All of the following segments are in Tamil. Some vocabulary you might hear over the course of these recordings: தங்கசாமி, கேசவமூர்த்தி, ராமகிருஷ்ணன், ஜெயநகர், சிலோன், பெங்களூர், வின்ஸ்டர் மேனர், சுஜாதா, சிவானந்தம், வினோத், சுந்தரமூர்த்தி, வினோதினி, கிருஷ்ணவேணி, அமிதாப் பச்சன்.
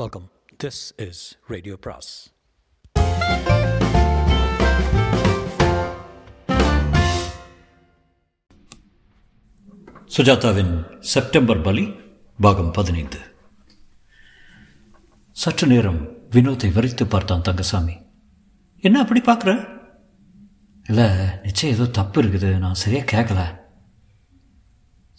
வெல்கம். திஸ் இஸ் ரேடியோ பிராஸ். சுஜாதாவின் செப்டம்பர் பலி பாகம் 15. சற்று நேரம் வினோத்தை வரித்து பார்த்தான் தங்கசாமி. என்ன அப்படி பார்க்குற? இல்லை, நிச்சயம் ஏதோ தப்பு இருக்குது, நான் சரியாக கேட்கல.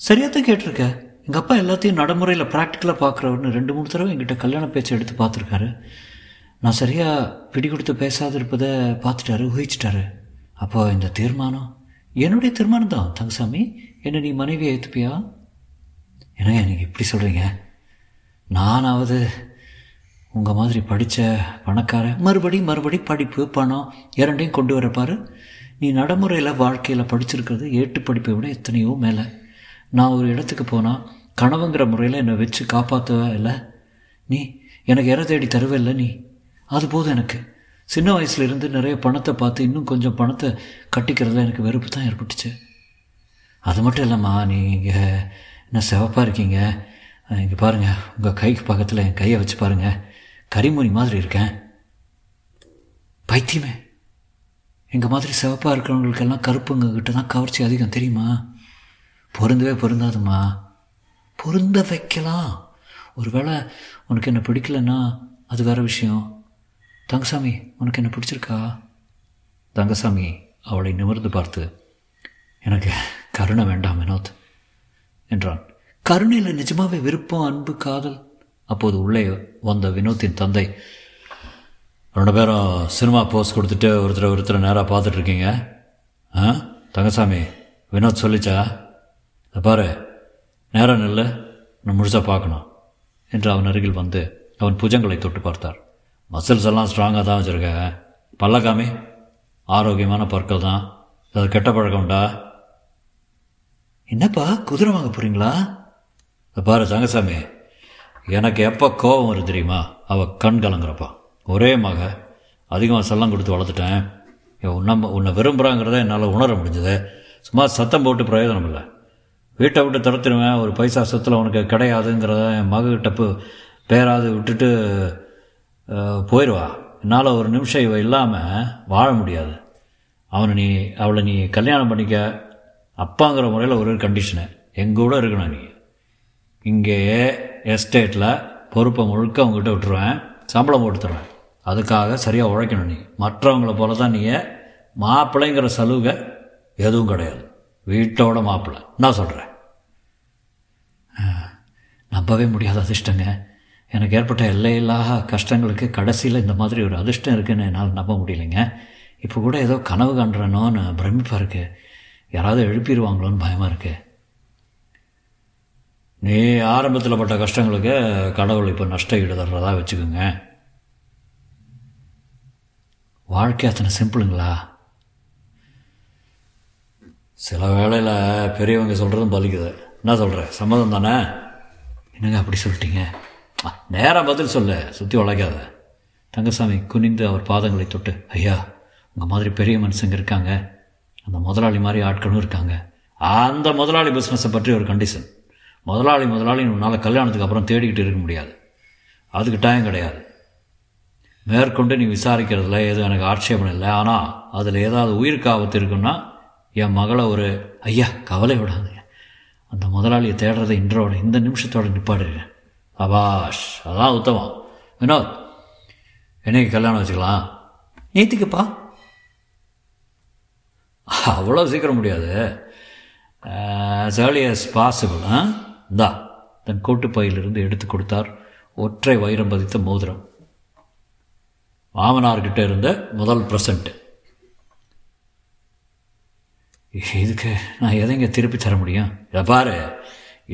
சரியாகத்தான் கேட்டிருக்க. எங்கள் அப்பா எல்லாத்தையும் நடைமுறையில் ப்ராக்டிக்கலாக பார்க்குறவர்னு 2-3 தடவை எங்கிட்ட கல்யாண பேச்சு எடுத்து பார்த்துருக்காரு. நான் சரியாக பிடி கொடுத்து பேசாது இருப்பதை பார்த்துட்டாரு, ஊகிச்சிட்டாரு. அப்போ இந்த தீர்மானம் என்னுடைய தீர்மானம் தான். தங்கசாமி, என்னை நீ மனைவியை ஏற்றுப்பியா? ஏன்னா எனக்கு இப்படி சொல்கிறீங்க, நானாவது உங்கள் மாதிரி படித்த பணக்கார மறுபடி படிப்பு பணம் இரண்டையும் கொண்டு வரப்பார். நீ நடைமுறையில் வாழ்க்கையில் படிச்சிருக்கிறது ஏட்டு படிப்பை விட எத்தனையோ மேலே. நான் ஒரு இடத்துக்கு போனால் கனவுங்கிற முறையில் என்னை வச்சு காப்பாற்றவே இல்லை நீ. எனக்கு இற தேடி தருவே இல்லை நீ. அது போதும் எனக்கு. சின்ன வயசுலேருந்து நிறைய பணத்தை பார்த்து இன்னும் கொஞ்சம் பணத்தை கட்டிக்கிறதுல எனக்கு வெறுப்பு தான் ஏற்பட்டுச்சு. அது மட்டும் இல்லைம்மா, நீங்கள் என்ன சிவப்பாக இருக்கீங்க, இங்கே பாருங்கள், உங்கள் கைக்கு பக்கத்தில் என் கையை வச்சு பாருங்கள், கரிமூனி மாதிரி இருக்கேன். பைத்தியமே, எங்கள் மாதிரி சிவப்பாக இருக்கிறவங்களுக்கெல்லாம் கருப்புங்கக்கிட்ட தான் கவர்ச்சி அதிகம், தெரியுமா? பொருந்தவே பொருந்தாதுமா. பொருந்த வைக்கலாம். ஒரு வேளை உனக்கு என்ன பிடிக்கலன்னா அது வேறு விஷயம். தங்கசாமி, உனக்கு என்ன பிடிச்சிருக்கா? தங்கசாமி அவளை நிமிர்ந்து பார்த்து, எனக்கு கருணை வேண்டாம் வினோத் என்றான். கருணையில் நிஜமாகவே விருப்பம், அன்பு, காதல். அப்போது உள்ளே வந்த வினோத்தின் தந்தை, 2 பேரும் சினிமா போஸ் கொடுத்துட்டு ஒருத்தரை நேராக பார்த்துட்ருக்கீங்க. ஆ தங்கசாமி, வினோத் சொல்லிச்சா? அதை பாரு, நேரம் நில்லை, நான் முழுசாக பார்க்கணும் என்று அவன் அருகில் வந்து அவன் புஜங்களை தொட்டு பார்த்தார். மசில்ஸ் எல்லாம் ஸ்ட்ராங்காக தான் வச்சுருக்க. பல்லக்காமி, ஆரோக்கியமான பற்கள் தான். அது கெட்ட பழக்கம்டா. என்னப்பா குதிரை வாங்க போகிறீங்களா? அதை பாரு தங்கசாமி, எனக்கு எப்போ கோபம் வரும் தெரியுமா? அவள் கண் கலங்குறப்பா. ஒரே மக, அதிகமாக செல்லம் கொடுத்து வளர்த்துட்டேன். உன்னை விரும்புகிறாங்கிறத என்னால் உணர முடிஞ்சது. சும்மா சத்தம் போட்டு பிரயோஜனம் இல்லை. வீட்டை விட்டு துரத்திடுவேன், ஒரு பைசா சொத்தில் உனக்கு கிடையாதுங்கிறத என் மகக்கிட்ட பேராது விட்டுட்டு போயிடுவா. என்னால் ஒரு நிமிஷம் இவ இல்லாமல் வாழ முடியாது. அவளை நீ கல்யாணம் பண்ணிக்க, அப்பாங்கிற முறையில் ஒரு கண்டிஷனு, எங்கூட இருக்கணும். நீ இங்கேயே எஸ்டேட்டில் பொறுப்பை முழுக்க அவங்ககிட்ட விட்டுருவேன், சம்பளம் போட்டு தருவேன். அதுக்காக சரியாக உழைக்கணும் நீ. மற்றவங்களை போல தான் நீ. மாப்பிள்ளைங்கிற சலுகை எதுவும் கிடையாது. வீட்டோட மாப்பிள்ளை நான் சொல்கிறேன். நம்பவே முடியாத அதிர்ஷ்டங்க. எனக்கு ஏற்பட்ட எல்லையில்லா கஷ்டங்களுக்கு கடைசியில் இந்த மாதிரி ஒரு அதிர்ஷ்டம் இருக்குதுன்னு என்னால் நம்ப முடியலைங்க. இப்போ கூட ஏதோ கனவு காண்றேனோன்னு பிரமிப்பாக இருக்குது. யாராவது எழுப்பிடுவாங்களோன்னு பயமாக இருக்குது. நீ ஆரம்பத்தில் பட்ட கஷ்டங்களுக்கு கடவுள் இப்போ நஷ்ட ஈடு தர்றதா வச்சுக்கோங்க. வாழ்க்கை அத்தனை சிம்பிளுங்களா? சில வேளையில் பெரியவங்க சொல்கிறதும் பலிக்குது. என்ன சொல்கிற, சம்மதம் தானே? என்னங்க அப்படி சொல்லிட்டீங்க? நேராக பதில் சொல்லு, சுற்றி உழைக்காத. தங்கசாமி குனிந்து அவர் பாதங்களை தொட்டு, ஐயா, உங்கள் மாதிரி பெரிய மனுஷங்க இருக்காங்க, அந்த முதலாளி மாதிரி ஆட்களும் இருக்காங்க. அந்த முதலாளி பிஸ்னஸை பற்றி ஒரு கண்டிஷன், முதலாளி உன்னால் கல்யாணத்துக்கு அப்புறம் தேடிக்கிட்டு இருக்க முடியாது, அதுக்கு டைம் கிடையாது. மேற்கொண்டு நீ விசாரிக்கிறதுல எதுவும் எனக்கு ஆட்சேபம் இல்லை. ஆனால் அதில் ஏதாவது உயிருக்கு ஆபத்து இருக்குன்னா என் மகளை ஒரு ஐயா கவலை விடாதுங்க, அந்த முதலாளியை தேடுறதை இன்றோட இந்த நிமிஷத்தோட நிப்பாடுங்க. அபாஷ், அதான் உத்தமம். வினோத், என்னைக்கு கல்யாணம் வச்சுக்கலாம்? நேற்றுக்குப்பா. அவ்வளோ சீக்கிரம் முடியாது. as early as possible. இந்தா, தன் கோட்டுப்பையிலிருந்து எடுத்து கொடுத்தார் ஒற்றை வைரம் பதித்த மோதிரம். மாமனார்கிட்ட இருந்த முதல் ப்ரெசண்ட். இதுக்கு நான் எதைங்க திருப்பி தர முடியும்? இதை பாரு,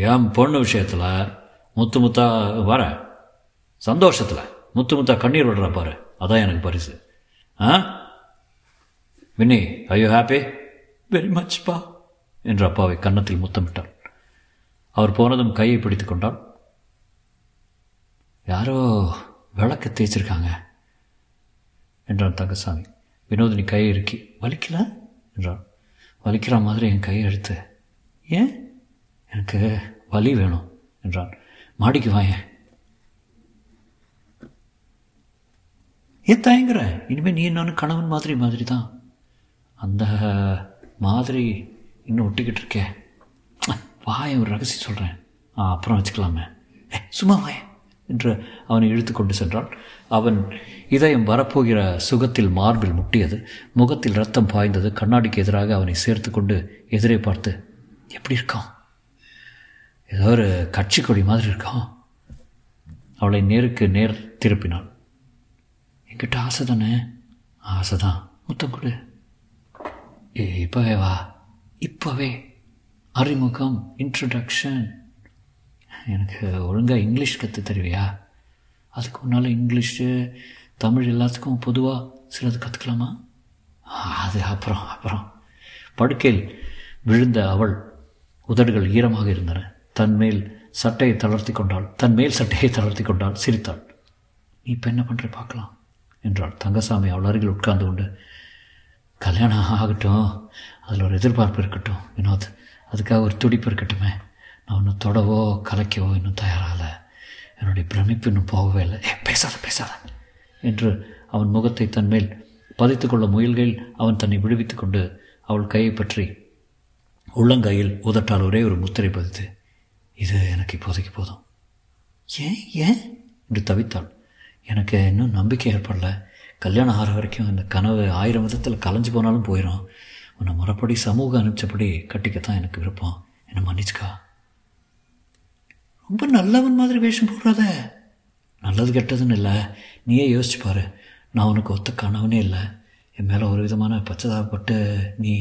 என் பொண்ணு விஷயத்தில் முத்தா வர சந்தோஷத்தில் முத்தா கண்ணீர் விடுற பாரு, அதான் எனக்கு பரிசு. ஆ Vini, I you happy? Very much பா என்று அப்பாவை கன்னத்தில் முத்தமிட்டாள். அவர் போனதும் கையை பிடித்து கொண்டாள். யாரோ விளக்கு தேய்ச்சிருக்காங்க என்றான் தங்கசாமி. வினோதினி கையை இறுக்கி, வலிக்கல என்றான். வலிக்கிற மாதிரி என் கையை எடுத்து, ஏன் எனக்கு வலி வேணும் என்றான். மாடிக்கு வாயேன். ஏன் தயங்குற? இனிமேல் நீ நானும் கணவன் மாதிரி தான். அந்த மாதிரி இன்னும் ஒட்டிக்கிட்டு இருக்கே. வாய ஒரு ரகசியம் சொல்கிறேன், அப்புறம் வச்சுக்கலாமே, சும்மா வாய என்று அவனை இழுத்து கொண்டு சென்றாள். அவன் இதயம் வரப்போகிற சுகத்தில் மார்பில் முட்டியது, முகத்தில் ரத்தம் பாய்ந்தது. கண்ணாடிக்கு எதிராக அவனை சேர்த்து கொண்டு எதிரே பார்த்து, எப்படி இருக்கான்? ஏதோ ஒரு கட்சி கொடி மாதிரி இருக்கான். அவளை நேருக்கு நேர் திருப்பினாள். என்கிட்ட ஆசை தானே? ஆசை தான், முத்தம் கொடு. இப்போவே வா, இப்போவே. அறிமுகம், இன்ட்ரடக்ஷன். எனக்கு ஒழுங்காக இங்கிலீஷ் கற்று தருவியா? அதுக்கு முன்னால் இங்கிலீஷு தமிழ் எல்லாத்துக்கும் பொதுவாக சிலது கற்றுக்கலாமா? அது அப்புறம் அப்புறம். படுக்கையில் விழுந்த அவள் உதடுகள் ஈரமாக இருந்தன. தன் மேல் சட்டையை தளர்த்தி கொண்டாள். சிரித்தாள். நீ இப்போ என்ன பண்ணுற பார்க்கலாம் என்றாள். தங்கசாமி அவள் அருகில் உட்கார்ந்து கொண்டு, கல்யாணம் ஆகட்டும், அதில் ஒரு எதிர்பார்ப்பு இருக்கட்டும் வினோத், அதுக்காக ஒரு துடிப்பு இருக்கட்டுமே. நான் இன்னும் தொடவோ கலைக்கவோ இன்னும் தயாராகலை. என்னுடைய பிரமிப்பு இன்னும் போகவே இல்லை. பேசாத என்று அவன் முகத்தை தன்மேல் பதித்து கொள்ள முயல்கையில் அவன் தன்னை விடுவித்து கொண்டு அவள் கையை பற்றி உள்ளங்கையில் உதட்டால் ஒரே ஒரு முத்திரை பதித்து, இது எனக்கு இப்போதைக்கு போதும். ஏன் என்று தவித்தாள். எனக்கு இன்னும் நம்பிக்கை ஏற்படலை. கல்யாணம் ஆகிற வரைக்கும் இந்த கனவு 1000 விதத்தில் கலைஞ்சு போனாலும் போயிடும். உன்னை மறுபடி சமூகம் அனுப்பிச்சபடி கட்டிக்கத்தான் எனக்கு விருப்பம். என்னை மன்னிச்சுக்கா. ரொம்ப நல்லவன் மாதிரி வேஷம் போடுறத. நல்லது கெட்டதுன்னு இல்லை, நீயே யோசிச்சுப்பார். நான் உனக்கு ஒத்த கனவுனே இல்லை. என் மேலே ஒரு விதமான பச்சதாகப்பட்டு நீ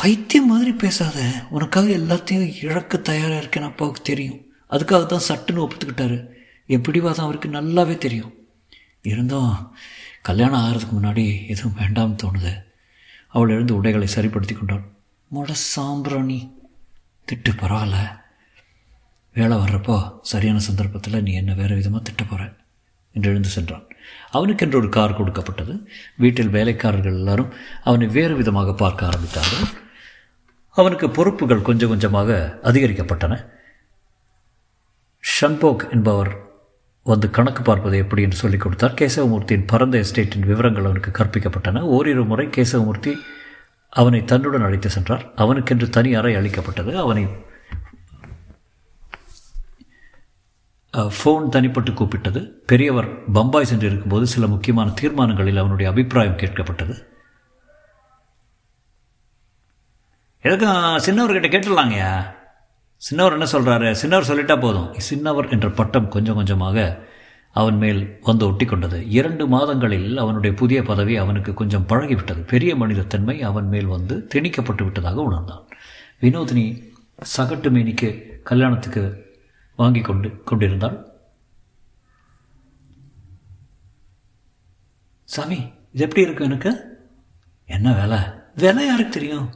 பைத்தியம் மாதிரி பேசாத. உனக்காக எல்லாத்தையும் இழக்க தயாராக இருக்கேன்னு அப்பாவுக்கு தெரியும். அதுக்காக தான் சட்டுன்னு ஒப்புத்துக்கிட்டாரு. என் பிடிவாதம் அவருக்கு நல்லாவே தெரியும். இருந்தும் கல்யாணம் ஆகிறதுக்கு முன்னாடி எதுவும் வேண்டாம்னு தோணுது. அவள் எழுந்து உடைகளை சரிப்படுத்தி கொண்டாள். மொட சாம்பிராணி திட்டு, பரவாயில்ல, வேலை வர்றப்போ சரியான சந்தர்ப்பத்தில் நீ என்ன வேறு விதமாக திட்ட போகிற என்று எழுந்து சென்றான். அவனுக்கென்று ஒரு கார் கொடுக்கப்பட்டது. வீட்டில் வேலைக்காரர்கள் எல்லாரும் அவனை வேறு விதமாக பார்க்க ஆரம்பித்தார்கள். அவனுக்கு பொறுப்புகள் கொஞ்சம் கொஞ்சமாக அதிகரிக்கப்பட்டன. ஷன்போக் என்பவர் வந்து கணக்கு பார்ப்பது எப்படி என்று சொல்லிக் கொடுத்தார். கேசவமூர்த்தியின் பரந்த எஸ்டேட்டின் விவரங்கள் அவனுக்கு கற்பிக்கப்பட்டன. ஓரிரு முறை கேசவமூர்த்தி அவனை தன்னுடன் அழைத்து சென்றார். அவனுக்கென்று தனி அறை அளிக்கப்பட்டது. அவனை ஃபோன் தனிப்பட்டு கூப்பிட்டது. பெரியவர் பம்பாய் சென்று இருக்கும்போது சில முக்கியமான தீர்மானங்களில் அவனுடைய அபிப்பிராயம் கேட்கப்பட்டது. எதுக்கும் சின்னவர்கிட்ட கேட்டுடலாங்கய்யா. சின்னவர் என்ன சொல்கிறாரு? சின்னவர் சொல்லிட்டா போதும். சின்னவர் என்ற பட்டம் கொஞ்சம் கொஞ்சமாக அவன் மேல் வந்து ஒட்டி கொண்டது. 2 மாதங்களில் அவனுடைய புதிய பதவி அவனுக்கு கொஞ்சம் பழகிவிட்டது. பெரிய மனிதத்தன்மை அவன் மேல் வந்து திணிக்கப்பட்டு விட்டதாக உணர்ந்தான். வினோதினி சகட்டு மேனிக்கு கல்யாணத்துக்கு வாங்கி கொண்டிருந்தாள். சாமி, இது எப்படி இருக்கும்? எனக்கு என்ன வேலை? வேலை யாருக்கு தெரியும்?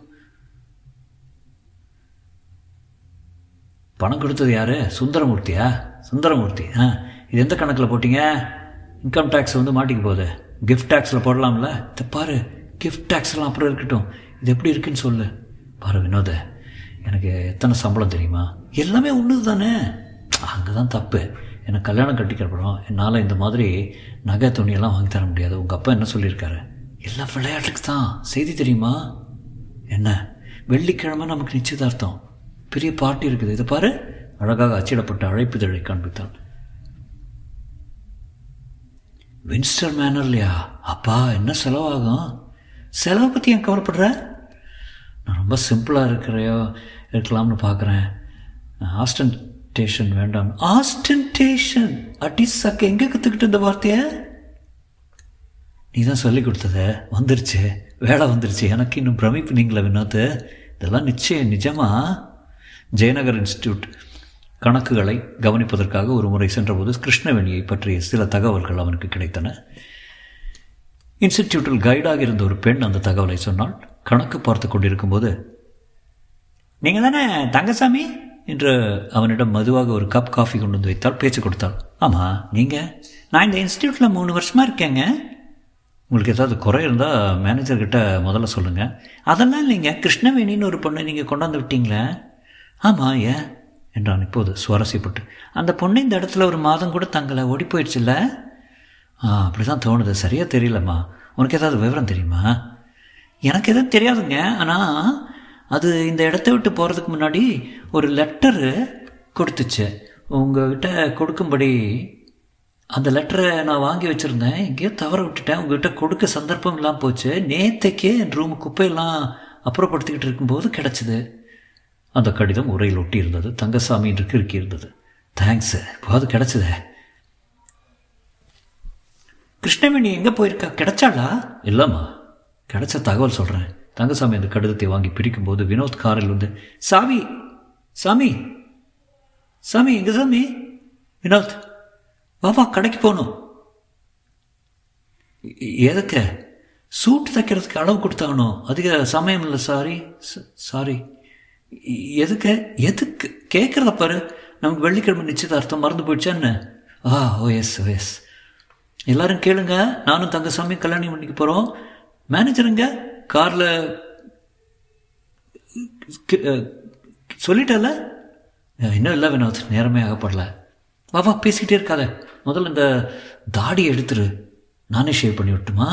பணம் கொடுத்தது யார்? சுந்தரமூர்த்தியா? சுந்தரமூர்த்தி. இது எந்த கணக்கில் போட்டிங்க? இன்கம் டேக்ஸ் வந்து மாட்டிக்க போகுது. கிஃப்ட் டேக்ஸில் போடலாம்ல? தப்பாரு, கிஃப்ட் டேக்ஸ்லாம் அப்புறம் இருக்கட்டும். இது எப்படி இருக்குன்னு சொல்லு. பாரு வினோத, எனக்கு எத்தனை சம்பளம் தெரியுமா? எல்லாமே ஒன்று தானே. அங்கே தான் தப்பு. எனக்கு கல்யாணம் கட்டிக்கிறப்படும் என்னால் இந்த மாதிரி நகை துணியெல்லாம் வாங்கி தர முடியாது. உங்கள் அப்பா என்ன சொல்லியிருக்காரு? எல்லா விளையாட்டுக்கு தான். செய்தி தெரியுமா? என்ன? வெள்ளிக்கிழமை நமக்கு நிச்சயதார்த்தம், பெரிய பார்ட்டி இருக்குது. இதை பாரு. அழகாக அச்சிடப்பட்ட அழைப்புதழை காண்பித்தான். வின்ஸ்டர் மேனர்லையா? அப்பா, என்ன செலவாகும்? செலவை பற்றி என் கவலைப்படுற? நான் ரொம்ப சிம்பிளாக இருக்கலாம்னு பார்க்குறேன். ஆஸ்டன்டேஷன் வேண்டாம். ஆஸ்டன்டேஷன்? அடிசாக்க எங்கே கற்றுக்கிட்டு இந்த வார்த்தையை? நீ தான் சொல்லி கொடுத்தது. வந்துருச்சு, வேலை வந்துருச்சு. எனக்கு இன்னும் பிரமிப்பு நீங்களே வினோத். இதெல்லாம் நிச்சயம் நிஜமா? ஜெயநகர் இன்ஸ்டியூட் கணக்குகளை கவனிப்பதற்காக ஒரு முறை சென்றபோது கிருஷ்ணவேணியை பற்றிய சில தகவல்கள் அவனுக்கு கிடைத்தன. இன்ஸ்டிடியூட்டில் கைடாக இருந்த ஒரு பெண் அந்த தகவலை சொன்னால், கணக்கு பார்த்து கொண்டிருக்கும்போது, நீங்கள் தானே தங்கசாமி என்று அவனிடம் மெதுவாக ஒரு கப் காஃபி கொண்டு வந்து வைத்தால் பேச்சு கொடுத்தாள். ஆமாம், நீங்கள்? நான் இந்த இன்ஸ்டியூட்டில் 3 வருஷமாக இருக்கேங்க. உங்களுக்கு ஏதாவது குறை இருந்தால் மேனேஜர்கிட்ட முதல்ல சொல்லுங்கள். அதெல்லாம் இல்லைங்க, கிருஷ்ணவேணின்னு ஒரு பொண்ணை நீங்கள் கொண்டாந்து விட்டீங்களே. ஆமாம், ஏன் என்றான் இப்போது சுவாரஸ்யப்பட்டு. அந்த பொண்ணு இந்த இடத்துல 1 மாதம் கூட தங்களை ஓடி போயிடுச்சுல்ல. அப்படி தான் தோணுது, சரியாக தெரியலம்மா. உனக்கு ஏதாவது விவரம் தெரியுமா? எனக்கு எதுவும் தெரியாதுங்க. ஆனால் அது இந்த இடத்த விட்டு போகிறதுக்கு முன்னாடி ஒரு லெட்டரு கொடுத்துச்சு, உங்ககிட்ட கொடுக்கும்படி. அந்த லெட்டரை நான் வாங்கி வச்சுருந்தேன், இங்கேயே தவற விட்டுட்டேன். உங்ககிட்ட கொடுக்க சந்தர்ப்பம் இல்லாமல் போச்சு. நேற்றைக்கே என் ரூம் குப்பையெல்லாம் அப்புறப்படுத்திக்கிட்டு இருக்கும்போது கிடச்சிது. அந்த கடிதம் உரையில் ஒட்டி இருந்தது, தங்கசாமி என்று கிறுக்கி இருந்தது. தேங்க்ஸு, இப்போது கிடச்சிதே. கிருஷ்ணவேணி எங்கே போயிருக்கா? கிடச்சாளா? இல்லைம்மா, கிடச்ச தகவல் சொல்கிறேன். தங்கசாமி அந்த கடிதத்தை வாங்கி பிரிக்கும்போது வினோத் காரில் வந்து, சாமி சாமி சாமி எங்க சாமி? வினோத் வாப்பா, கடைக்கு போகணும். எதுக்கு? சூட் தைக்கிறதுக்கு அளவு கொடுத்தாகணும், அதிக சமயம் இல்லை. சாரி எதுக்கு எதுக்கு கேட்குறத பாரு. நமக்கு வெள்ளிக்கிழமை நிச்சயதார்த்தம், மறந்து போயிடுச்சா என்ன? ஓஎஸ் எல்லாரும் கேளுங்க, நானும் தங்கசாமி கல்யாணி பண்ணிக்கு போகிறோம். மேனேஜருங்க காரில் சொல்லிட்டல. இன்னும் இல்லை வினோத், நேரமே ஆகப்படலை. வாவா பேசிக்கிட்டே இருக்காத, முதல்ல இந்த தாடியை எடுத்துரு, நானே ஷேவ் பண்ணி விட்டுமா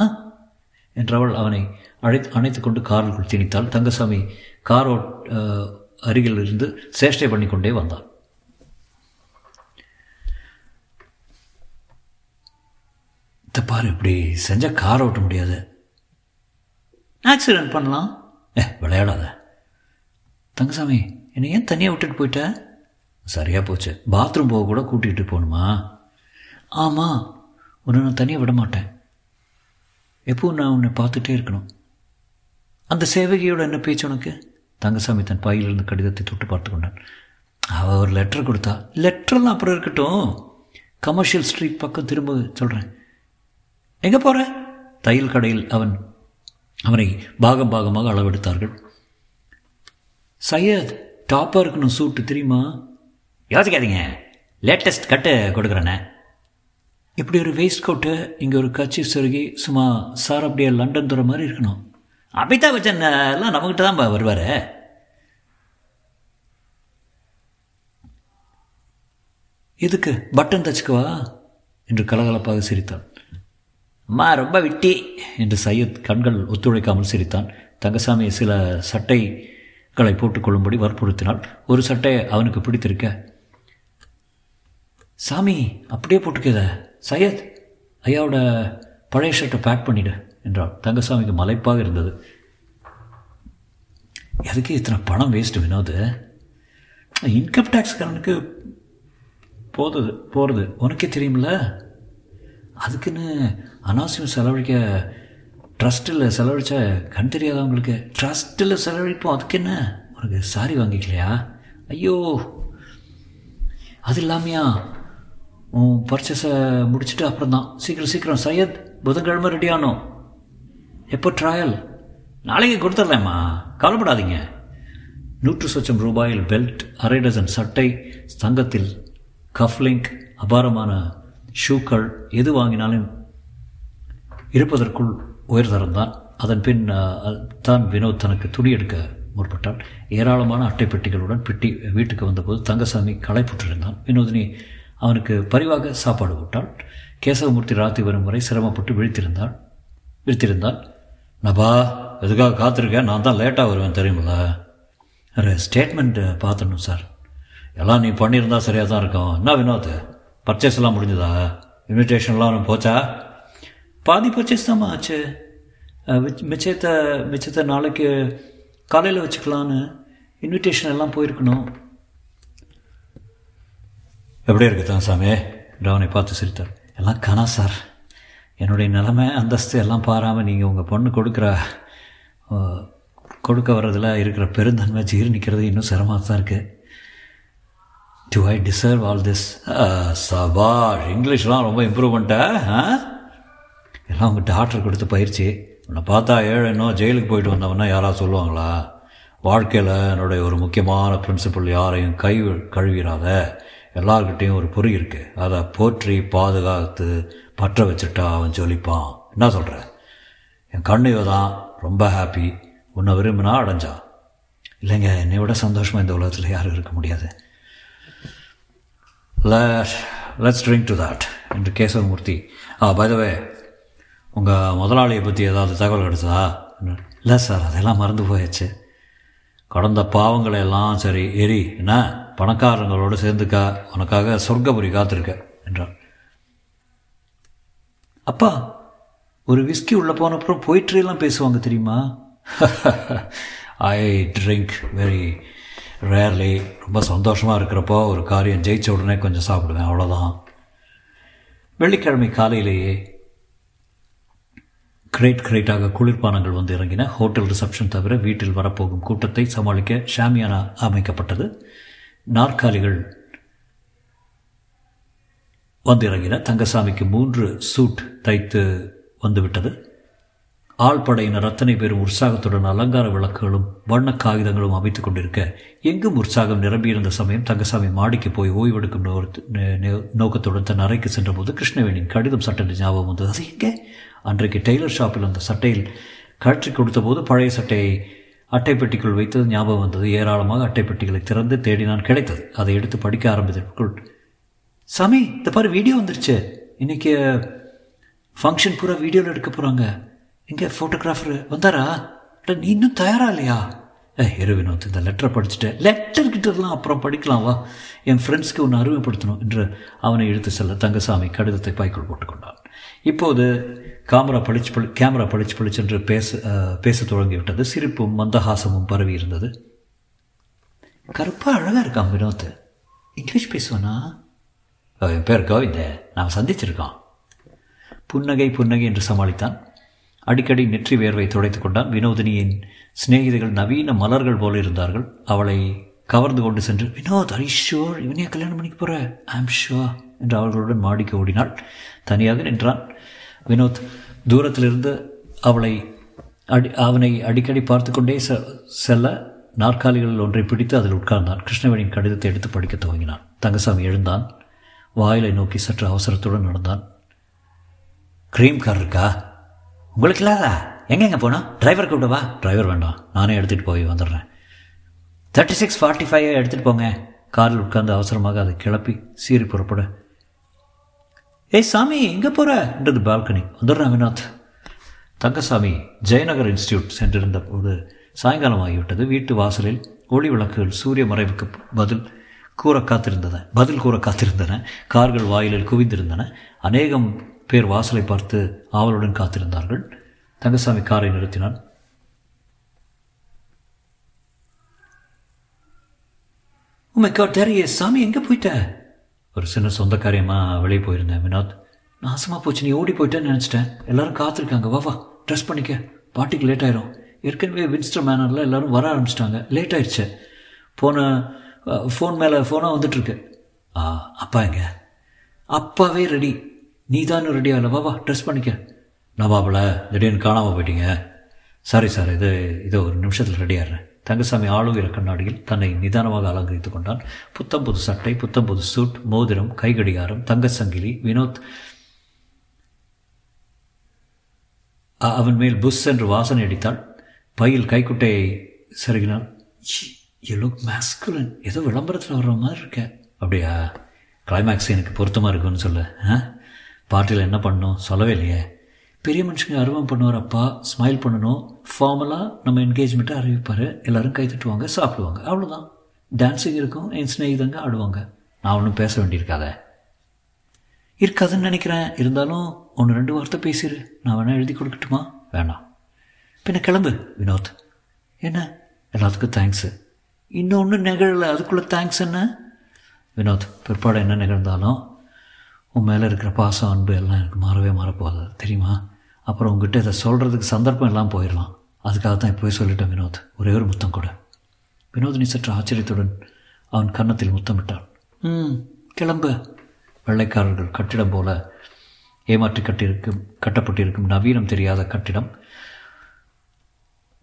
என்றவள் அவனை அணைத்து கொண்டு காருக்குள் திணித்தாள். தங்கசாமி காரோ அருகில் இருந்து சேஷ்டை பண்ணி கொண்டே வந்தான். இந்த பாரு, இப்படி செஞ்சால் கார் ஓட்ட முடியாது, ஆக்சிடென்ட் பண்ணலாம். விளையாடாத. தங்கசாமி என்னை ஏன் தனியாக விட்டுட்டு போயிட்ட? சரியாக போச்சு, பாத்ரூம் போக கூட கூட்டிகிட்டு போகணுமா? ஆமாம், உன்னை நான் தனியாக விட மாட்டேன், எப்போவும் நான் உன்னை பார்த்துட்டே இருக்கணும். அந்த சேவகியோட என்ன பேச்சு உனக்கு? தங்கசாமி தன் பையிலிருந்து கடிதத்தை தொட்டு பார்த்து கொண்டான். அவள் ஒரு லெட்டர் கொடுத்தா. லெட்டர்லாம் அப்புறம் இருக்கட்டும், கமர்ஷியல் ஸ்ட்ரீட் பக்கம் திரும்ப சொல்கிறேன். எங்கே போகிற? தையல் கடையில் அவனை பாகம் பாகமாக அளவெடுத்தார்கள். சையத் டாப்பாக இருக்கணும் சூட்டு, தெரியுமா? யோசிக்காதீங்க, லேட்டஸ்ட் கட்டு கொடுக்குறேண்ணே. இப்படி ஒரு வேஸ்ட் கோட்டு, இங்கே ஒரு கட்சி சொருகி, சும்மா சார் அப்படியே லண்டன் தூர மாதிரி இருக்கணும். அமிதாப் பச்சன் எல்லாம் நம்மகிட்ட தான் வருவார். எதுக்கு பட்டன் தச்சுக்குவா என்று கலகலப்பாக சிரித்தான். அம்மா ரொம்ப விட்டி என்று சையத் கண்கள் ஒத்துழைக்காமல் சிரித்தான். தங்கசாமி சில சட்டைகளை போட்டுக்கொள்ளும்படி வற்புறுத்தினாள். ஒரு சட்டை அவனுக்கு பிடித்திருக்க, சாமி அப்படியே போட்டுக்கத சையத், ஐயாவோட பழைய ஷர்ட்டை பேக் பண்ணிடு என்றாள். தங்கசாமிக்கு மலைப்பாக இருந்தது. எதுக்கு இத்தனை பணம் வேஸ்ட்டு வினோது? இன்கம் டேக்ஸ்காரனுக்கு போகிறது உனக்கே தெரியுமில்ல, அதுக்குன்னு அனாவசியம் செலவழிக்க. ட்ரஸ்ட்டில் செலவழித்தா கண் தெரியாதவங்களுக்கு ட்ரஸ்ட்டில் செலவழிப்போம், அதுக்கு என்ன? உனக்கு சாரி வாங்கிக்கலையா? ஐயோ, அது இல்லாமையா உன் பர்ச்சேஸை முடிச்சுட்டு அப்புறம் தான். சீக்கிரம் சையத், புதன்கிழமை ரெடியானோம். எப்போ ட்ரையல்? நாளைக்கு கொடுத்துட்றேம்மா, கவலைப்படாதீங்க. 100,000 ரூபாயில் பெல்ட், 6 டஜன் சட்டை, தங்கத்தில் கஃப்லிங்க், அபாரமான ஷூக்கள், எது வாங்கினாலும் இருப்பதற்குள் உயர்தரம்தான். அதன் பின் தான் வினோத் தனக்கு துணி எடுக்க முற்பட்டான். ஏராளமான அட்டைப்பெட்டிகளுடன் வீட்டுக்கு வந்தபோது தங்கசாமி களைப்புற்றிருந்தான். வினோதினி அவனுக்கு பரிவாக சாப்பாடு போட்டாள். கேசவமூர்த்தி ராத்திரி வரும் வரை சிரமப்பட்டு விழித்திருந்தான். நபா, எதுக்காக காத்திருக்கேன்? நான் தான் லேட்டாக வருவேன் தெரியுமில்ல. ஒரு ஸ்டேட்மெண்ட்டு பார்த்துடணும் சார். எல்லாம் நீ பண்ணியிருந்தா சரியாக தான் இருக்கும். என்ன வினோத், பர்ச்சேஸ் எல்லாம் முடிஞ்சதா? இன்விடேஷன்லாம் போச்சா? பாதி பர்ச்சேஸ் தாம்மா ஆச்சு. மிச்சத்தை நாளைக்கு காலையில் வச்சுக்கலான்னு. இன்விடேஷன் எல்லாம் போயிருக்கணும். எப்படி இருக்கு தங்கசாமி? ராவனை பார்த்து சிரித்தார். எல்லாம் காணா சார், என்னுடைய நிலைமை அந்தஸ்து எல்லாம் பாராமல் நீங்கள் உங்கள் பொண்ணு கொடுக்க வர்றதில் இருக்கிற பெருந்தன்மை ஜீர்ணிக்கிறது இன்னும் சிரமமாக தான் இருக்குது. Do I deserve all this? சபாஷ், இங்கிலீஷ்லாம் ரொம்ப இம்ப்ரூவ்மெண்ட்டா? எல்லாம் உங்கள் டாக்டர் கொடுத்த பயிற்சி. உன்னை பார்த்தா ஏழைனோ ஜெயிலுக்கு போயிட்டு வந்தவன்னா யாராவது சொல்லுவாங்களா? வாழ்க்கையில் என்னுடைய ஒரு முக்கியமான பிரின்சிபல், யாரையும் கை கழுவிடாத. எல்லார்கிட்டையும் ஒரு பொறி இருக்குது, அதை போற்றி பாதுகாத்து பற்ற வச்சுட்டா அவன் ஜொலிப்பான். என்ன சொல்கிற? என் கண்ணு தான் ரொம்ப ஹாப்பி, உன்னை விரும்பினா அடைஞ்சா. இல்லைங்க, என்னை விட சந்தோஷமாக இந்த உலகத்தில் யாரும் இருக்க முடியாது. Let's drink to that. என்று கேசவமூர்த்தி, பதவே உங்கள் முதலாளியை பற்றி ஏதாவது தகவல் கிடைச்சதா? இல்லை சார், அதெல்லாம் மறந்து போயாச்சு. கடந்த பாவங்களையெல்லாம் சரி எரி, என்ன பணக்காரங்களோடு சேர்ந்துக்கா, உனக்காக சொர்க்கபுரி காத்திருக்க என்றான். அப்பா, ஒரு விஸ்கி உள்ளே போன அப்புறம் போய்ட்ரியெல்லாம் பேசுவாங்க தெரியுமா? I drink very rarely. ரொம்ப சந்தோஷமாக இருக்கிறப்போ ஒரு காரியம் ஜெயிச்ச உடனே கொஞ்சம் சாப்பிடுவேன், அவ்வளோதான். வெள்ளிக்கிழமை காலையிலேயே கிரேட்டாக குளிர்பானங்கள் வந்து இறங்கின. ஹோட்டல் ரிசப்ஷன் தவிர வீட்டில் வரப்போகும் கூட்டத்தை சமாளிக்க ஷாமியானா அமைக்கப்பட்டது. நாற்காலிகள் வந்து இறங்கின. தங்கசாமிக்கு 3 சூட் தைத்து வந்துவிட்டது. ஆழ்படையினர் ரத்தனை பேரும் உற்சாகத்துடன் அலங்கார விளக்குகளும் வண்ண காகிதங்களும் அமைத்துக் கொண்டிருக்க, எங்கும் உற்சாகம் நிரம்பியிருந்த சமயம் தங்கசாமி மாடிக்கு போய் ஓய்வெடுக்கும் நோக்கத்துடன் தன் அறைக்கு சென்றபோது கிருஷ்ணவேணியின் கடிதம் சட்டை ஞாபகம் வந்தது. அது எங்கே? அன்றைக்கு டெய்லர் ஷாப்பில் அந்த சட்டையில் கழற்றி கொடுத்த போது பழைய சட்டையை அட்டைப்பெட்டிக்குள் வைத்தது ஞாபகம் வந்தது. ஏராளமாக அட்டைப்பெட்டிகளை திறந்து தேடி நான் கிடைத்தது. அதை எடுத்து படிக்க ஆரம்பித்திற்குள், சாமி இந்த பாரு வீடியோ வந்துருச்சு, இன்றைக்கி ஃபங்க்ஷன் பூரா வீடியோவில் எடுக்க போகிறாங்க, இங்கே ஃபோட்டோகிராஃபர் வந்தாரா? நீ இன்னும் தயாராக இல்லையா? இரு வினோத், இந்த லெட்டரை படிச்சுட்டேன், லெட்டர் கிட்டலாம் அப்புறம் படிக்கலாம் வா, என் ஃப்ரெண்ட்ஸ்க்கு ஒன்று அறிமுகப்படுத்தணும் என்று அவனை இழுத்து செல்ல தங்கசாமி கடிதத்தை பைக்குள் போட்டுக்கொண்டான். இப்போது கேமரா பளிச்சு பளிச்சென்று பேச தொடங்கிவிட்டது. சிரிப்பும் மந்தஹாசமும் பரவி இருந்தது. கருப்பாக அழகாக இருக்கான் வினோத், இங்கிலீஷ் பேசுவனா? என் பேர் கோவிந்த, நாம் சந்திச்சிருக்கான். புன்னகை என்று சமாளித்தான். அடிக்கடி நெற்றி வேர்வை துடைத்துக் கொண்டான். வினோதினியின் சிநேகிதிகள் நவீன மலர்கள் போல இருந்தார்கள். அவளை கவர்ந்து கொண்டு சென்று, வினோத் ஐ ஷோர் இவனையா கல்யாணம் பண்ணிக்க போற? ஐம் ஷோர் என்று அவர்களுடன் மாடிக்க ஓடினாள். தனியாக நின்றான் வினோத். தூரத்திலிருந்து அவனை அடிக்கடி பார்த்து கொண்டே செல்ல நாற்காலிகளில் ஒன்றை பிடித்து அதில் உட்கார்ந்தான். கிருஷ்ணவேணியின் கடிதத்தை எடுத்து படிக்க துவங்கினான். தங்கசாமி எழுந்தான். வாயிலை நோக்கி சற்று அவசரத்துடன் நடந்தான். க்ரீம் கார் இருக்கா உங்களுக்கு? இல்லாதா? எங்கெங்கே போனோம்? டிரைவர் கூப்பிடுவா? டிரைவர் வேண்டாம், நானே எடுத்துகிட்டு போய் வந்துடுறேன். 3645 எடுத்துகிட்டு போங்க. காரில் உட்கார்ந்து அவசரமாக அதை கிளப்பி சீறி புறப்பட, ஏய் சாமி எங்கே போகிற என்றது பால்கனி. வந்துடுறான் வினோத். தங்கசாமி ஜெயநகர் இன்ஸ்டியூட் சென்றிருந்த போது சாயங்காலம் ஆகிவிட்டது. வீட்டு வாசலில் ஒளி விளக்குகள் சூரிய மறைவுக்கு பதில் கூற காத்திருந்தன. கார்கள் வாயிலில் குவிந்திருந்தன. அநேகம் பேர் வாசலை பார்த்து ஆவலுடன் காத்திருந்தார்கள். தங்கசாமி காரை நிறுத்தினான். உமை கார் தெரிய, சாமி எங்கே போயிட்ட? ஒரு சின்ன சொந்த காரியமாக வெளியே போயிருந்தேன் வினோத். நாசமாக போச்சு, நீ ஓடி போயிட்டேன்னு நினச்சிட்டேன். எல்லாரும் காத்திருக்காங்க, வா ட்ரெஸ் பண்ணிக்க, பாட்டிக்கு லேட் ஆயிரும். ஏற்கனவே வின்ஸ்டர் மேனரில் எல்லோரும் வர ஆரம்பிச்சிட்டாங்க, லேட் ஆயிடுச்சு. ஃபோனாக வந்துட்டுருக்கு. அப்பா எங்க? அப்பாவே ரெடி, நீ தானும் ரெடி ஆகல, வா ட்ரெஸ் பண்ணிக்க. நான் பாப்பில் திடீர்னு காணாமல் போயிட்டீங்க. சாரி சார், இது ஒரு நிமிஷத்தில் ரெடி ஆகிறேன். தங்கசாமி ஆளுகிற கண்ணாடியில் தன்னை நிதானமாக அலங்கரித்துக் கொண்டான். புத்தம்புது சட்டை, புத்தம்புது சூட், மோதிரம், கைகடிகாரம், தங்கச்சங்கிலி. வினோத் அவன் மேல் புஷ் என்று வாசனை அடித்தாள். பையில் கைக்குட்டையை சருகினான். ஏதோ விளம்பரத்தில் வர்ற மாதிரி இருக்க. அப்படியா? கிளைமேக்ஸ் எனக்கு பொருத்தமாக இருக்குன்னு சொல்ல. பார்ட்டியில் என்ன பண்ணணும் சொல்லவே இல்லையே. பெரிய மனுஷங்க அருவம் பண்ணுவார், அப்பா ஸ்மைல் பண்ணணும், ஃபார்மலாக நம்ம என்கேஜ்மெண்ட்டை அறிவிப்பார், எல்லோரும் கை தட்டுவாங்க, சாப்பிடுவாங்க, அவ்வளோதான். டான்ஸிங் இருக்கும், என் ஸ்நேகிதங்க ஆடுவாங்க. நான் ஒன்றும் பேச வேண்டியிருக்காதுன்னு நினைக்கிறேன். இருந்தாலும் 1-2 வார்த்தை பேசிடு. நான் வேணால் எழுதி கொடுக்கட்டுமா? வேணாம். பின்ன கிளம்பு வினோத். என்ன? எல்லாத்துக்கும் தேங்க்ஸு. இன்னொன்று நிகழலை, அதுக்குள்ளே தேங்க்ஸ் என்ன? வினோத், பிற்பாடு என்ன நிகழ்ந்தாலும் உன் மேலே இருக்கிற பாசம், அன்பு எல்லாம் எனக்கு மாறப்போகுது தெரியுமா? அப்புறம் உங்ககிட்ட இதை சொல்கிறதுக்கு சந்தர்ப்பம் எல்லாம் போயிடலாம். அதுக்காக தான் இப்போயே சொல்லிட்டேன் வினோத், ஒரே ஒரு முத்தம் கொடு. வினோதினி சற்று ஆச்சரியத்துடன் அவன் கன்னத்தில் முத்தமிட்டான். கிளம்பு. வெள்ளைக்காரர்கள் கட்டிடம் போல ஏமாற்றி கட்டப்பட்டிருக்கும் நவீனம் தெரியாத கட்டிடம்.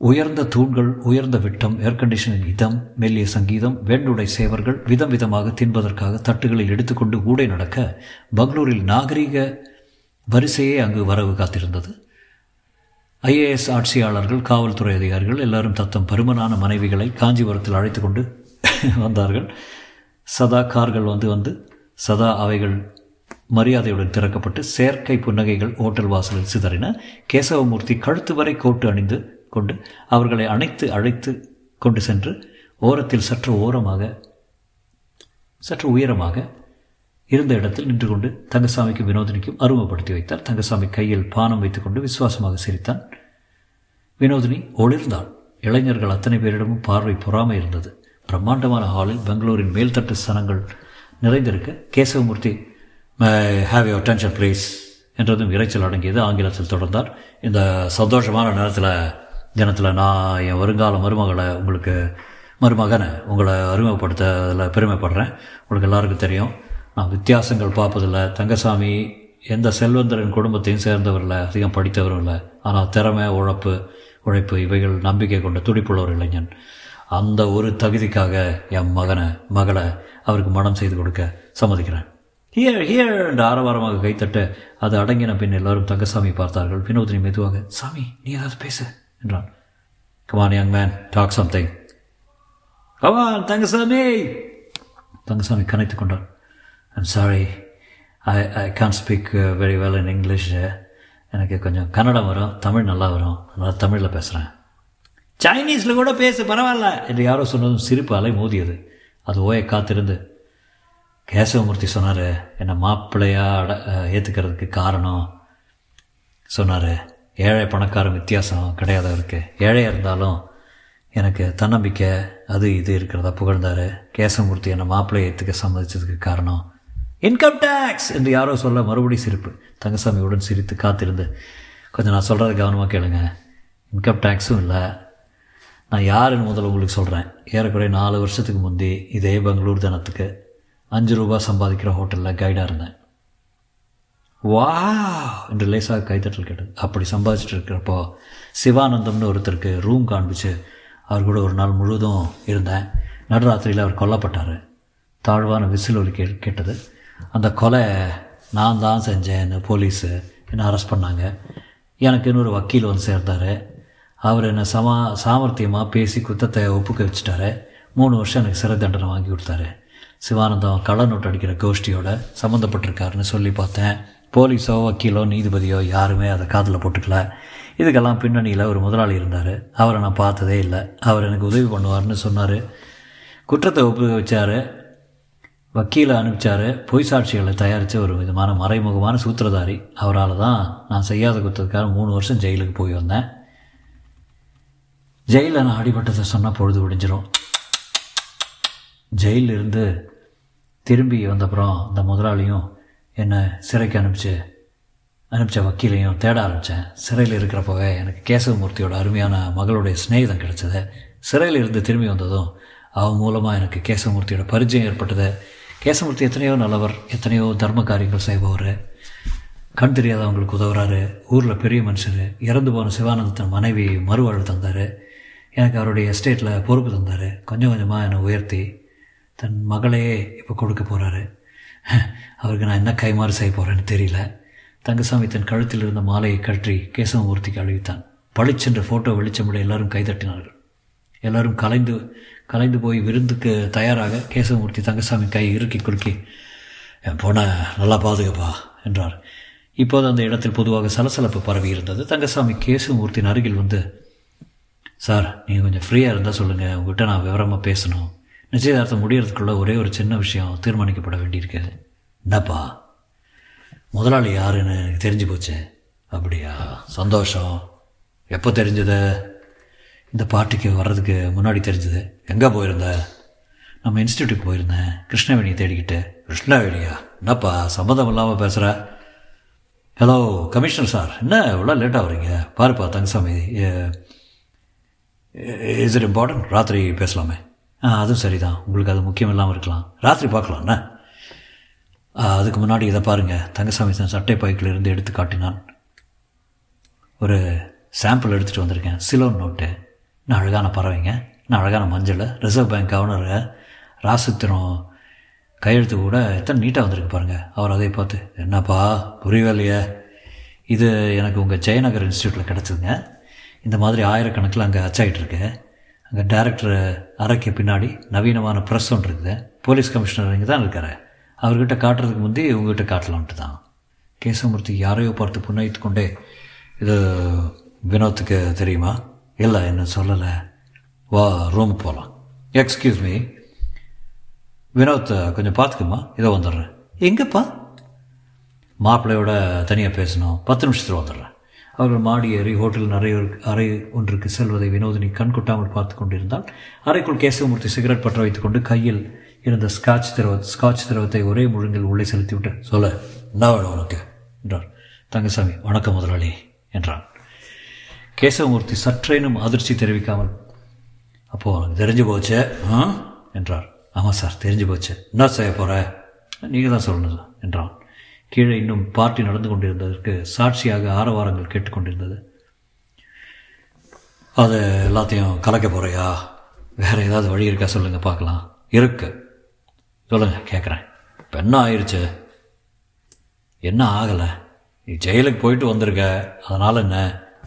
உயர்ந்த தூண்கள், உயர்ந்த விட்டம், ஏர்கண்டிஷனின் இதம், மெல்லிய சங்கீதம், வேண்டுடை சேவர்கள் விதம் விதமாக தின்பதற்காக தட்டுகளில் எடுத்துக்கொண்டு ஊடை நடக்க, பெங்களூரில் நாகரீக வரிசையே அங்கு வரவு காத்திருந்தது. IAS ஆட்சியாளர்கள், காவல்துறை அதிகாரிகள் எல்லாரும் தத்தம் பருமனான மனைவிகளை காஞ்சிபுரத்தில் அழைத்து கொண்டு வந்தார்கள். சதா கார்கள் வந்து சதா அவைகள் மரியாதையுடன் திறக்கப்பட்டு செயற்கை புன்னகைகள் ஹோட்டல் வாசலில் சிதறின. கேசவமூர்த்தி கழுத்து வரை கோட்டு அணிந்து கொண்டு அவர்களை அழைத்து கொண்டு சென்று ஓரத்தில் சற்று உயரமாக இருந்த இடத்தில் நின்று கொண்டு தங்கசாமிக்கும் வினோதினிக்கும் அருவப்படுத்தி வைத்தார். தங்கசாமி கையில் பானம் வைத்துக்கொண்டு விசுவாசமாக சிரித்தான். வினோதினி ஒளிர்ந்தாள். இளைஞர்கள் அத்தனை பேரிடமும் பார்வை பொறாமை இருந்தது. பிரம்மாண்டமான ஹாலில் பெங்களூரின் மேல்தட்டு சனங்கள் நிறைந்திருக்க கேசவமூர்த்தி have your tension please என்றதும் இறைச்சல் அடங்கியது ஆங்கிலத்தில் தொடர்ந்தார். இந்த சந்தோஷமான தினத்தில் நான் என் வருங்கால மருமகனை உங்களை அறிமுகப்படுத்ததில் பெருமைப்படுறேன். உங்களுக்கு எல்லாருக்கும் தெரியும் நான் வித்தியாசங்கள் பார்ப்பதில்லை. தங்கசாமி எந்த செல்வந்தரின் குடும்பத்தையும் சேர்ந்தவர் இல்லை, அதிகம் படித்தவரும் இல்லை. ஆனால் திறமை உழைப்பு இவைகள் நம்பிக்கை கொண்ட துடிப்புள்ள ஒரு இளைஞன். அந்த ஒரு தகுதிக்காக என் மகளை அவருக்கு மனம் செய்து கொடுக்க சம்மதிக்கிறேன். ஹியர் ஹியர் என்று ஆரவாரமாக கைத்தட்ட அது அடங்கின பின் எல்லாரும் தங்கசாமி பார்த்தார்கள். வினோதினி மெதுவாக, சாமி நீ ஏதாவது பேசு என்றான். Come on young man, talk something. Come on தங்கசாமி. தங்கசாமி கனைத்து கொண்டார். I'm sorry, I can speak very well in English. எனக்கு கொஞ்சம் கன்னடம் வரும், தமிழ் நல்லா வரும், அதனால் தமிழில் பேசுகிறேன். சைனீஸில் கூட பேசு பரவாயில்ல என்று யாரோ சொன்னதும் சிரிப்பு அலை மோதியது. அது ஓய காத்திருந்து கேசவமூர்த்தி சொன்னார், என்னை மாப்பிள்ளையாக ஏற்றுக்கிறதுக்கு காரணம் சொன்னார், ஏழை பணக்காரன் வித்தியாசம் கிடையாது அவருக்கு. ஏழையாக இருந்தாலும் எனக்கு தன்னம்பிக்கை அது இது இருக்கிறதா புகழ்ந்தார். கேசவமூர்த்தி என்னை மாப்பிள்ளையை ஏற்றுக்க சம்மதிச்சதுக்கு காரணம் இன்கம் டேக்ஸ் என்று யாரோ சொல்ல மறுபடியும் சிரிப்பு. தங்கசாமியுடன் சிரித்து காத்திருந்து, கொஞ்சம் நான் சொல்கிறத கவனமாக கேளுங்க. இன்கம் டேக்ஸும் இல்லை. நான் யாருன்னு முதல்ல உங்களுக்கு சொல்கிறேன். ஏறக்குறைய 4 வருஷத்துக்கு முந்தி இதே பெங்களூர் தினத்துக்கு 5 ரூபா சம்பாதிக்கிற ஹோட்டலில் கைடாக இருந்தேன். வா என்று லேசாக கைத்தட்டல் கேட்டது. அப்படி சம்பாதிச்சுட்டு இருக்கிறப்போ சிவானந்தம்னு ஒருத்தருக்கு ரூம் காண்பிச்சு அவர் கூட ஒரு நாள் முழுதும் இருந்தேன். நடுராத்திரியில் அவர் கொல்லப்பட்டார். தாழ்வான விசில் ஒலி கேட்டது. அந்த கொலை நான் தான் செஞ்சேன்னு போலீஸு என்னை அரெஸ்ட் பண்ணாங்க. எனக்கு இன்னொரு வக்கீல் வந்து சேர்ந்தார். அவர் என்னை சாமர்த்தியமாக பேசி குத்தத்தை ஒப்புக்க வச்சுட்டாரு. 3 வருஷம் எனக்கு சிறை தண்டனை வாங்கி கொடுத்தாரு. சிவானந்தம் கள்ள நோட்டு அடிக்கிற கோஷ்டியோட சம்மந்தப்பட்டிருக்காருன்னு சொல்லி பார்த்தேன். போலீஸோ வக்கீலோ நீதிபதியோ யாருமே அதை காதில் போட்டுக்கல. இதுக்கெல்லாம் பின்னணியில் ஒரு முதலாளி இருந்தார். அவரை நான் பார்த்ததே இல்லை. அவர் எனக்கு உதவி பண்ணுவார்னு சொன்னார். குற்றத்தை ஒப்புக்க வச்சார். வக்கீலை அனுப்பிச்சார். பொய் சாட்சிகளை தயாரித்த ஒரு விதமான மறைமுகமான சூத்திரதாரி. அவரால் தான் நான் செய்யாத குற்றத்துக்காக 3 வருஷம் ஜெயிலுக்கு போய் வந்தேன். ஜெயிலில் நான் அடிபட்டதை சொன்னால் பொழுது விடிஞ்சிடும். ஜெயிலிருந்து திரும்பி வந்தப்புறம் அந்த முதலாளியும் என்னை சிறைக்கு அனுப்பிச்ச வக்கீலையும் தேட ஆரம்பித்தேன். சிறையில் இருக்கிறப்பவே எனக்கு கேசவமூர்த்தியோட அருமையான மகளுடைய ஸ்நேகிதம் கிடைச்சது. சிறையில் இருந்து திரும்பி வந்ததும் அவன் மூலமாக எனக்கு கேசவமூர்த்தியோட பரிச்சயம் ஏற்பட்டது. கேசவமூர்த்தி எத்தனையோ நல்லவர், எத்தனையோ தர்ம காரியங்கள் செய்பவர், கண் தெரியாதவங்களுக்கு உதவுறாரு, ஊரில் பெரிய மனுஷர். இறந்து போன சிவானந்தத்தின் மனைவி மறுவாழ்வு தந்தார். எனக்கு அவருடைய எஸ்டேட்டில் பொறுப்பு தந்தார். கொஞ்சம் கொஞ்சமாக என்னை உயர்த்தி தன் மகளையே இப்போ கொடுக்க போகிறாரு. அவருக்கு நான் என்ன கைமாறு செய்ய போகிறேன்னு தெரியல. தங்கசாமி தன் கழுத்தில் இருந்த மாலையை கற்றி கேசவமூர்த்திக்கு அழிவித்தான். பளிச்சென்ற ஃபோட்டோ வெளிச்சமிட எல்லாரும் கைதட்டினார்கள். எல்லாரும் கலைந்து கலைந்து போய் விருந்துக்கு தயாராக கேசவமூர்த்தி தங்கசாமி கை இறுக்கி குறுக்கி, என் போன நல்லா பாதுகாப்பா என்றார். இப்போது அந்த இடத்தில் பொதுவாக சலசலப்பு பரவி இருந்தது. தங்கசாமி கேசவமூர்த்தியின் அருகில் வந்து, சார் நீங்கள் கொஞ்சம் ஃப்ரீயாக இருந்தால் சொல்லுங்கள், உங்கள்கிட்ட நான் விவரமாக பேசணும். நிச்சயதார்த்தம் முடிகிறதுக்குள்ளே ஒரே ஒரு சின்ன விஷயம் தீர்மானிக்கப்பட வேண்டியிருக்கிறது. என்னப்பா? முதலாளி யாருன்னு எனக்கு தெரிஞ்சு போச்சு. அப்படியா, சந்தோஷம். எப்போ தெரிஞ்சது? இந்த பார்ட்டிக்கு வர்றதுக்கு முன்னாடி தெரிஞ்சது. எங்கே போயிருந்த? நம்ம இன்ஸ்டியூட்டுக்கு போயிருந்தேன், கிருஷ்ணவேணியை தேடிக்கிட்டு. கிருஷ்ணவேணியா? என்னப்பா சம்மதம் இல்லாமல் பேசுகிற? ஹலோ கமிஷனர் சார், என்ன இவ்வளோ லேட்டாக வரீங்க? பாருப்பா தங்கசாமி, இஸ் இட் இம்பார்ட்டன்ட்? ராத்திரி பேசலாமே. அதுவும் சரிதான், உங்களுக்கு அது முக்கியம் இல்லாமல் இருக்கலாம். ராத்திரி பார்க்கலாம்ண்ணா. அதுக்கு முன்னாடி இதை பாருங்கள். தங்கசாமி சார் சட்டை பாய்க்கிலிருந்து எடுத்து காட்டினான். ஒரு சாம்பிள் எடுத்துகிட்டு வந்திருக்கேன். சிலோன் நோட்டு, நான் அழகான பறவைங்க, நான் அழகான மஞ்சள், ரிசர்வ் பேங்க் கவர்னர் ராசித்திரம் கையெழுத்து கூட எத்தனை நீட்டாக வந்திருக்கு பாருங்கள். அவர் அதை பார்த்து, என்னப்பா புரியவில்லையே? இது எனக்கு உங்கள் ஜெயநகர் இன்ஸ்டியூட்டில் கிடச்சிதுங்க. இந்த மாதிரி ஆயிரக்கணக்கில் அங்கே அச்சாகிட்ருக்கு. அங்கே டேரக்டர் அறைக்கு பின்னாடி நவீனமான ப்ரெஸ் ஒன்று இருக்குது. போலீஸ் கமிஷனர் இங்கே தான் இருக்கார். அவர்கிட்ட காட்டுறதுக்கு முந்தைய இவங்ககிட்ட காட்டலான்ட்டு தான். கேசவமூர்த்தி யாரையோ பார்த்து புன்னகித்து கொண்டே, இது வினோத்துக்கு தெரியுமா? இல்லை, என்ன சொல்லலை, வா ரூமுக்கு போகலாம். எக்ஸ்கியூஸ் மீ வினோத், கொஞ்சம் பார்த்துக்குமா, இதை வந்துடுறேன். எங்கேப்பா? மாப்பிள்ளையோட தனியாக பேசணும், 10 நிமிஷத்தில் வந்துடுறேன். அவர்கள் மாடி ஏறி ஹோட்டல் அறை ஒன்றுக்கு செல்வதை வினோதினி கண்கொட்டாமல் பார்த்து கொண்டிருந்தால், அறைக்குள் கேசவமூர்த்தி சிகரெட் பற்ற வைத்துக்கொண்டு கையில் இருந்த ஸ்காட்ச் திரவத்தை ஒரே முழுங்கில் உள்ளே செலுத்திவிட்டு, சொல்ல என்ன வேணும் உனக்கு என்றார். தங்கசாமி, வணக்கம் முதலாளி என்றான். கேசவமூர்த்தி சற்றேனும் அதிர்ச்சி தெரிவிக்காமல், அப்போ உனக்கு தெரிஞ்சு போச்சு என்றார். ஆமாம் சார், தெரிஞ்சு போச்சு, என்ன செய்ய போகிற, நீங்கள் தான் சொல்லணும் என்றான். கீழே இன்னும் பார்ட்டி நடந்து கொண்டிருந்ததற்கு சாட்சியாக ஆரவாரங்கள் கேட்டுக்கொண்டிருந்தது. அது எல்லாத்தையும் கலக்க போகிறையா? வேறு ஏதாவது வழி இருக்கா சொல்லுங்கள் பார்க்கலாம். இருக்கு, சொல்லுங்கள் கேட்குறேன். இப்போ என்ன ஆயிடுச்சு? என்ன ஆகலை, நீ ஜெயிலுக்கு போயிட்டு வந்திருக்க, அதனால் என்ன?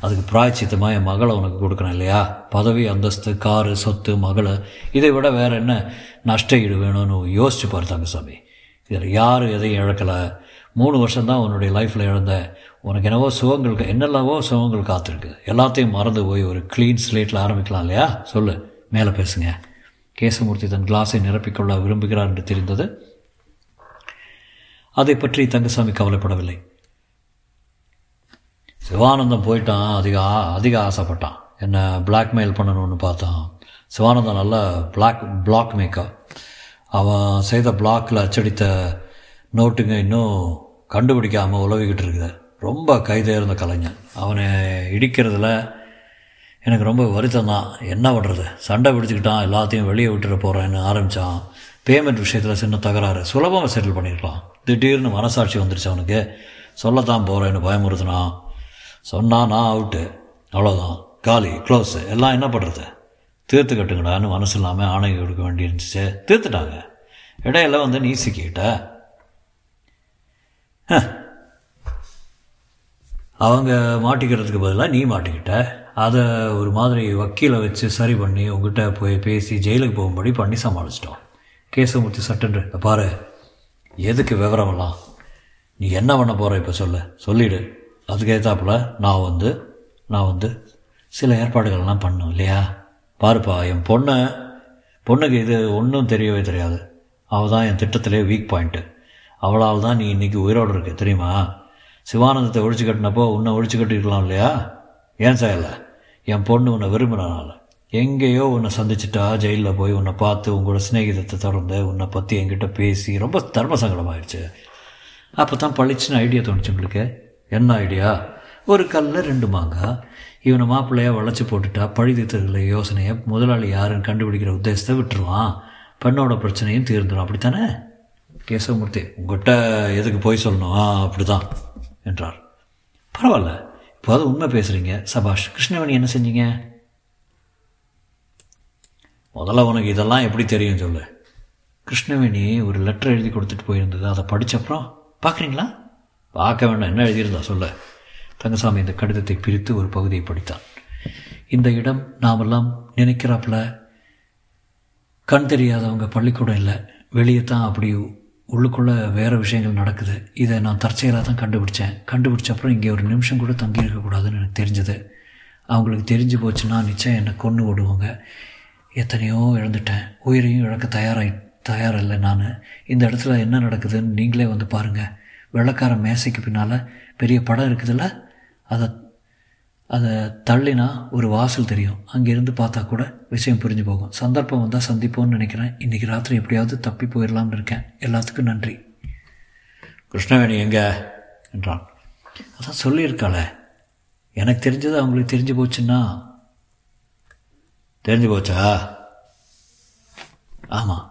அதுக்கு பிராயச்சித்தமாக என் மகளை உனக்கு கொடுக்குறேன் இல்லையா? பதவி, அந்தஸ்து, காரு, சொத்து, மகளை, இதை விட வேறு என்ன நஷ்ட ஈடு வேணும்னு யோசிச்சு பார்த்தாங்க சாமி. இதில் யார் எதையும் இழக்கலை. 3 வருஷம்தான் உன்னுடைய லைஃப்பில் இழந்த உனக்கு என்னவோ சுகங்கள், என்னெல்லாவோ சுகங்கள் காத்திருக்கு, எல்லாத்தையும் மறந்து போய் ஒரு க்ளீன் ஸ்லேட்டில் ஆரம்பிக்கலாம் இல்லையா? சொல்லு, மேலே பேசுங்க. கேசவமூர்த்தி தன் கிளாஸை நிரப்பிக்கொள்ள விரும்புகிறார் என்று தெரிந்தது. அதை பற்றி தங்கசாமி கவலைப்படவில்லை. சிவானந்தம் போயிட்டான், அதிக ஆசைப்பட்டான், என்ன பிளாக்மெயில் பண்ணணும்னு பார்த்தான். சிவானந்தம் நல்ல பிளாக் மேக்கர். அவன் செய்த பிளாக்கில் அச்சடித்த நோட்டுங்க இன்னும் கண்டுபிடிக்காமல் உலவிக்கிட்டு இருக்குது. ரொம்ப கைதேர்ந்த கலைஞன். அவனை இடிக்கிறதுல எனக்கு ரொம்ப வருத்தம் தான். என்ன பண்ணுறது, சண்டை பிடிச்சிக்கிட்டான், எல்லாத்தையும் வெளியே விட்டுட்டு போகிறேன்னு ஆரம்பித்தான். பேமெண்ட் விஷயத்தில் சின்ன தகராறு, சுலபமாக செட்டில் பண்ணியிருக்கலாம். திடீர்னு மனசாட்சி வந்துருச்சு அவனுக்கு. சொல்லத்தான் போகிறேன்னு பயமுறுத்தினான். சொன்னான், நான் அவுட்டு, அவ்வளோதான், காலி, க்ளோஸு, எல்லாம் என்ன பண்ணுறது, தீர்த்து கட்டுங்கடான்னு மனசு இல்லாமல் ஆணையை கொடுக்க வேண்டியிருந்துச்சு. தீர்த்துட்டாங்க. இடையில வந்து நீ சிக்கிட்ட. அவங்க மாட்டிக்கிறதுக்கு பதிலாக நீ மாட்டிக்கிட்ட. அதை ஒரு மாதிரி வக்கீலை வச்சு சரி பண்ணி உங்ககிட்ட போய் பேசி ஜெயிலுக்கு போகும்படி பண்ணி சமாளிச்சிட்டோம். கேசவமூர்த்தி சட்டன்று, பாரு எதுக்கு விவரமெல்லாம், நீ என்ன பண்ண போகிற இப்போ சொல்லிடு. அதுக்கேற்றாப்புல நான் வந்து சில ஏற்பாடுகள்லாம் பண்ணோம் இல்லையா? பாருப்பா, என் பொண்ணுக்கு இது ஒன்றும் தெரியவே தெரியாது. அவள் தான் என் திட்டத்திலே வீக் பாயிண்ட்டு. அவளால் தான் நீ இன்றைக்கி உயிரோடு இருக்க தெரியுமா? சிவானந்தத்தை ஒழிச்சு கட்டினப்போ உன்னை ஒழிச்சு கட்டிருக்கலாம் இல்லையா? ஏன் செய்யலை? என் பொண்ணு உன்னை விரும்பினால எங்கேயோ உன்னை சந்திச்சுட்டா, ஜெயிலில் போய் உன்னை பார்த்து உங்களோட சிநேகிதத்தை தொடர்ந்து உன்னை பற்றி என்கிட்ட பேசி ரொம்ப தர்ம சங்கடமாயிடுச்சு. அப்போ தான் பழிச்சுன்னு ஐடியா தோணுச்சு உங்களுக்கு. என்ன ஐடியா? ஒரு கல்லில் 2 மாங்காய். இவனை மாப்பிள்ளையாக வளைச்சி போட்டுட்டா பழி தீர்த்தர்களை யோசனையை முதலாளி யாருன்னு கண்டுபிடிக்கிற உத்தேசத்தை விட்டுருவான். பெண்ணோட பிரச்சனையும் தீர்ந்துடும், அப்படித்தானே? கேசவமூர்த்தி, உங்கள்கிட்ட எதுக்கு போய் சொல்லணும், அப்படி தான் என்றார். பரவாயில்ல, இப்போ அது உண்மை பேசுகிறீங்க, சபாஷ். கிருஷ்ணவேணி என்ன செஞ்சீங்க? முதல்ல உனக்கு இதெல்லாம் எப்படி தெரியும் சொல்லு. கிருஷ்ணவேணி ஒரு லெட்டர் எழுதி கொடுத்துட்டு போயிருந்தது, அதை படித்தப்புறம் பார்க்குறீங்களா? பார்க்க வேண்டாம், என்ன எழுதியிருந்தா சொல்ல. தங்கசாமி இந்த கடிதத்தை பிரித்து ஒரு பகுதியை படித்தான். இந்த இடம் நாமெல்லாம் நினைக்கிறாப்புல கண் தெரியாதவங்க பள்ளிக்கூடம் இல்லை, வெளியே தான், அப்படி உள்ளுக்குள்ளே வேறு விஷயங்கள் நடக்குது. இதை நான் தற்செயலாக தான் கண்டுபிடிச்சப்பறம் இங்கே ஒரு நிமிஷம் கூட தங்கி இருக்கக்கூடாதுன்னு எனக்கு தெரிஞ்சது. அவங்களுக்கு தெரிஞ்சு போச்சுன்னா நிச்சயம் என்னை கொன்று ஓடுவாங்க. எத்தனையோ இழந்துட்டேன், உயிரையும் இழக்க தயாரில்லை நான். இந்த இடத்துல என்ன நடக்குதுன்னு நீங்களே வந்து பாருங்கள். வெள்ளக்கார மேசைக்கு பின்னால் பெரிய படம் இருக்குதுல்ல, அதை தள்ளினா ஒரு வாசல் தெரியும். அங்கேருந்து பார்த்தா கூட விஷயம் புரிஞ்சு போகும். சந்தர்ப்பம் வந்தால் சந்திப்போம்னு நினைக்கிறேன். இன்றைக்கி ராத்திரி எப்படியாவது தப்பி போயிடலாம்னு இருக்கேன். எல்லாத்துக்கும் நன்றி. கிருஷ்ணவேணி எங்கே என்றான். அதான் சொல்லியிருக்காளே, எனக்கு தெரிஞ்சது அவங்களுக்கு தெரிஞ்சு போச்சுன்னா. தெரிஞ்சு போச்சா? ஆமாம்.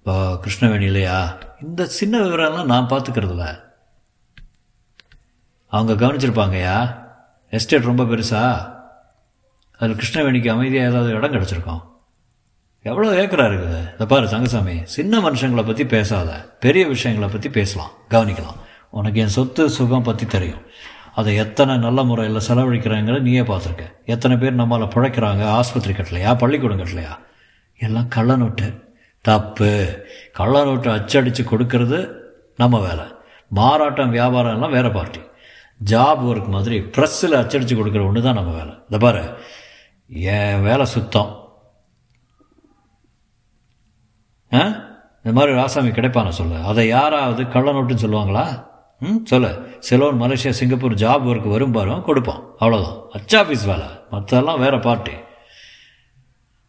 இப்போ கிருஷ்ணவேணி இல்லையா? இந்த சின்ன விவரம்லாம் நான் பார்த்துக்கிறதுல அவங்க கவனிச்சிருப்பாங்கயா. எஸ்டேட் ரொம்ப பெருசா? அதில் கிருஷ்ணவேணிக்கு அமைதியாக ஏதாவது இடம் கிடச்சிருக்கோம். எவ்வளோ ஏக்கரா இருக்குது? இதை பாரு தங்கசாமி, சின்ன மனுஷங்களை பற்றி பேசாத, பெரிய விஷயங்களை பற்றி பேசலாம், கவனிக்கலாம். உனக்கு என் சொத்து சுகம் பற்றி தெரியும். அதை எத்தனை நல்ல முறையில் செலவழிக்கிறாங்கிற நீயே பார்த்துருக்க. எத்தனை பேர் நம்மளால் பிழைக்கிறாங்க, ஆஸ்பத்திரி கட்டலையா, பள்ளிக்கூடம் கட்டலையா? எல்லாம் கள்ள நோட்டு, தப்பு. கள்ள நோட்டை அச்சடித்து கொடுக்கறது நம்ம வேலை, மாறாட்டம் வியாபாரம்லாம் வேறு பார்ட்டி. ஜாப் ஒர்க் மாதிரி ப்ரெஸ்ஸில் அச்சடித்து கொடுக்குற ஒன்று தான் நம்ம வேலை. இந்த பாரு, என் வேலை சுத்தம். இந்த மாதிரி ராசாமி கிடைப்பான சொல்லு. அதை யாராவது கள்ள நோட்டுன்னு சொல்லுவாங்களா? ம், சொல்லு. சிலோன், Malaysia, Singapore job work வரும் பாரு, கொடுப்பான். அவ்வளோதான், அச்சா ஆஃபீஸ் வேலை. மற்றெல்லாம் வேறு பார்ட்டி.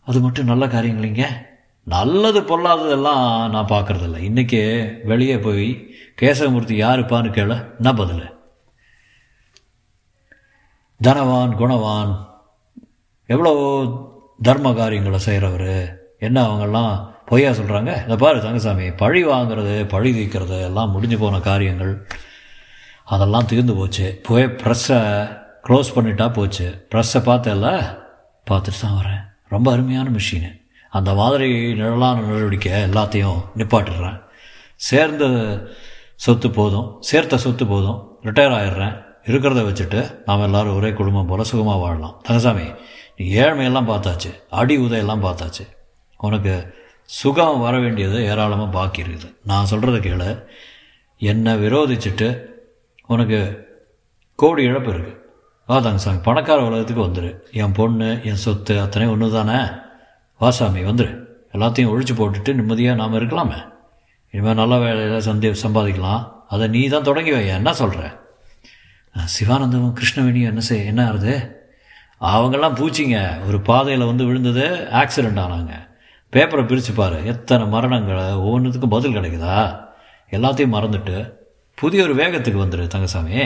அது மட்டும் நல்ல காரியம் இல்லைங்க. நல்லது பொல்லாததெல்லாம் நான் பார்க்குறதில்ல. இன்றைக்கி வெளியே போய் கேசவமூர்த்தி யாருப்பான்னு கேளு, நான் பதில் தனவான் குணவான், எவ்வளோ தர்ம காரியங்களை செய்கிறவர். என்ன அவங்கெல்லாம் பொய்யா சொல்கிறாங்க? இந்த பாரு தங்கசாமி, பழி வாங்கிறது பழி தீர்க்கிறது எல்லாம் முடிஞ்சு போன காரியங்கள். அதெல்லாம் தீர்ந்து போச்சு. போய் ப்ரெஸ்ஸை க்ளோஸ் பண்ணிட்டா போச்சு. ப்ரெஸ்ஸை பார்த்தல பார்த்துட்டு தான் வரேன். ரொம்ப அருமையான மிஷினு. அந்த மாதிரி நிழலான நடவடிக்கை எல்லாத்தையும் நிப்பாட்டுறேன். சேர்ந்த சொத்து போதும், சேர்த்த சொத்து போதும், ரிட்டையர் ஆகிடுறேன். இருக்கிறத வச்சுட்டு நாம் எல்லோரும் ஒரே குடும்பம் போல் சுகமாக வாழலாம். தங்கசாமி, நீ ஏழ்மையெல்லாம் பார்த்தாச்சு, அடி உதையெல்லாம் பார்த்தாச்சு. உனக்கு சுகம் வர வேண்டியது ஏராளமாக பாக்கி இருக்குது. நான் சொல்கிறத கேளு. என்னை விரோதிச்சுட்டு உனக்கு கோடி இழப்பு இருக்குது. வா தங்கசாமி, பணக்கார உலகத்துக்கு வந்துடு. என் பொண்ணு என் சொத்து அத்தனை ஒன்று தானே. வாசாமி வந்துடு. எல்லாத்தையும் ஒழிச்சு போட்டுட்டு நிம்மதியாக நாம் இருக்கலாமே. இனிமேல் நல்ல வேலையில் சம்பாதிக்கலாம். அதை நீ தான் தொடங்கி வை. என்ன சொல்கிற? சிவானந்தமும் கிருஷ்ணவேணியும் என்ன ஆறுது? அவங்கெல்லாம் பூச்சிங்க. ஒரு பாதையில் வந்து விழுந்தது, ஆக்சிடெண்ட் ஆனாங்க. பேப்பரை பிரிச்சுப்பார், எத்தனை மரணங்களை. ஒவ்வொன்றுத்துக்கும் பதில் கிடைக்குதா? எல்லாத்தையும் மறந்துட்டு புதிய ஒரு வேகத்துக்கு வந்துடு தங்கசாமி.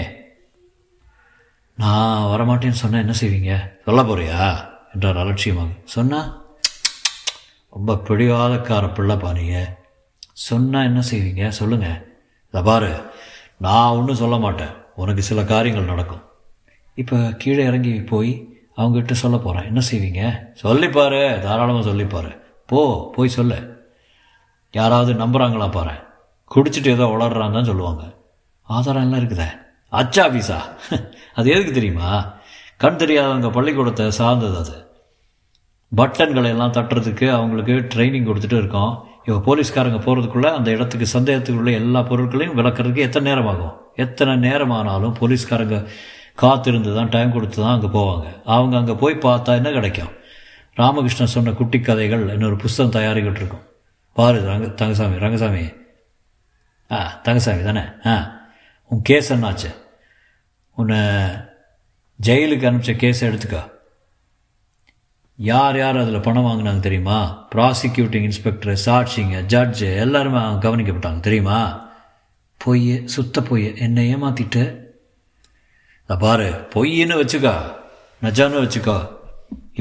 நான் வரமாட்டேன்னு சொன்னால் என்ன செய்வீங்க? சொல்ல போறியா என்றார் அலட்சியமாக. சொன்னால் ரொம்ப பிடிவாதக்கார பிள்ளைப்பா நீங்க. சொன்னால் என்ன செய்வீங்க சொல்லுங்கள். இதை பாரு, நான் ஒன்றும் சொல்ல மாட்டேன். உனக்கு சில காரியங்கள் நடக்கும். இப்போ கீழே இறங்கி போய் அவங்ககிட்ட சொல்ல போகிறேன். என்ன செய்வீங்க? சொல்லிப்பார், தாராளமாக சொல்லிப்பார். போய் சொல்லு. யாராவது நம்புகிறாங்களா பாரு. குடிச்சிட்டு ஏதோ உளர்றான்னு தான் சொல்லுவாங்க. ஆதாரம் எல்லாம் இருக்குதே. அச்சா ஆஃபீஸா? அது எதுக்கு தெரியுமா? கண் தெரியாதவங்க பள்ளிக்கூடத்தை சார்ந்தது. அது பட்டன்களை எல்லாம் தட்டுறதுக்கு அவங்களுக்கு ட்ரைனிங் கொடுத்துட்டு இருக்கோம். இப்போ போலீஸ்காரங்க போகிறதுக்குள்ளே அந்த இடத்துக்கு சந்தேகத்துக்குள்ளே எல்லா பொருட்களையும் விளக்குறதுக்கு எத்தனை நேரம் ஆகும்? எத்தனை நேரம் ஆனாலும் போலீஸ்காரங்க காத்திருந்து தான், டைம் கொடுத்து தான் அங்கே போவாங்க. அவங்க அங்கே போய் பார்த்தா என்ன கிடைக்கும்? ராமகிருஷ்ணன் சொன்ன குட்டி கதைகள் இன்னொரு புஸ்தகம் தயாரிக்கிட்டு இருக்கும் பாரு. ரங்கசாமி தங்கசாமி தானே? உன் கேஸ் என்னாச்சு? உன்னை ஜெயிலுக்கு அனுப்பிச்ச கேஸை எடுத்துக்கா. யார் யார் அதில் பணம் வாங்கினாங்க தெரியுமா? ப்ராசிக்யூட்டிங் இன்ஸ்பெக்டர், சாட்சிங்க, ஜட்ஜு எல்லாருமே அவங்க கவனிக்கப்பட்டாங்க தெரியுமா? பொய், சுத்த பொய். என்னை ஏமாற்றிட்டு பாரு. பொய்ன்னு வச்சுக்கா, நஜான்னு வச்சுக்கா.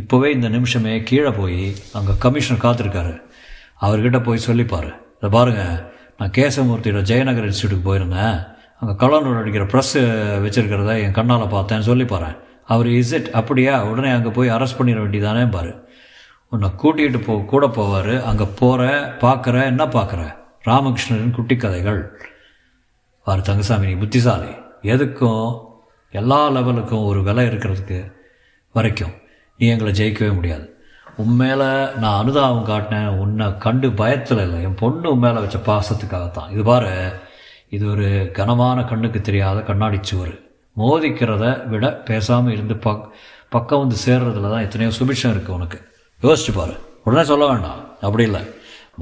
இப்போவே இந்த நிமிஷமே கீழே போய் அங்கே கமிஷனர் காத்திருக்காரு, அவர்கிட்ட போய் சொல்லிப்பார். இதை பாருங்கள், நான் கேசவமூர்த்தியோட ஜெயநகர் இன்ஸ்டியூட்டுக்கு போயிருந்தேன். அங்கே கலனோட அடிக்கிற ப்ரெஸ்ஸு வச்சுருக்கிறத என் கண்ணால் பார்த்தேன்னு சொல்லிப்பாரேன். அவர் இசட் அப்படியா? உடனே அங்கே போய் அரெஸ்ட் பண்ணிட வேண்டியதானே பாரு. உன்னை கூட்டிகிட்டு கூட போவார். அங்கே போகிற பார்க்குற என்ன பார்க்குற? ராமகிருஷ்ணரின் குட்டி கதைகள் பாரு. தங்கசாமி, நீ புத்திசாலி. எதுக்கும் எல்லா லெவலுக்கும் ஒரு விலை இருக்கிறதுக்கு வரைக்கும் நீ எங்களை ஜெயிக்கவே முடியாது. உண்மையில் நான் அனுதாபம் காட்டினேன், உன்னை கண்டு பயத்தில் இல்லை, என் பொண்ணு உண்மையில் வச்ச பாசத்துக்காகத்தான். இது பாரு, இது ஒரு கனமான கண்ணுக்கு தெரியாத கண்ணாடி சுவர். மோதிக்கிறத விட பேசாமல் இருந்து பக்கம் வந்து சேர்றதுல தான் எத்தனையோ சுபிட்சம் இருக்குது உனக்கு. யோசிச்சு பாரு. உடனே சொல்ல வேண்டாம். அப்படி இல்லை,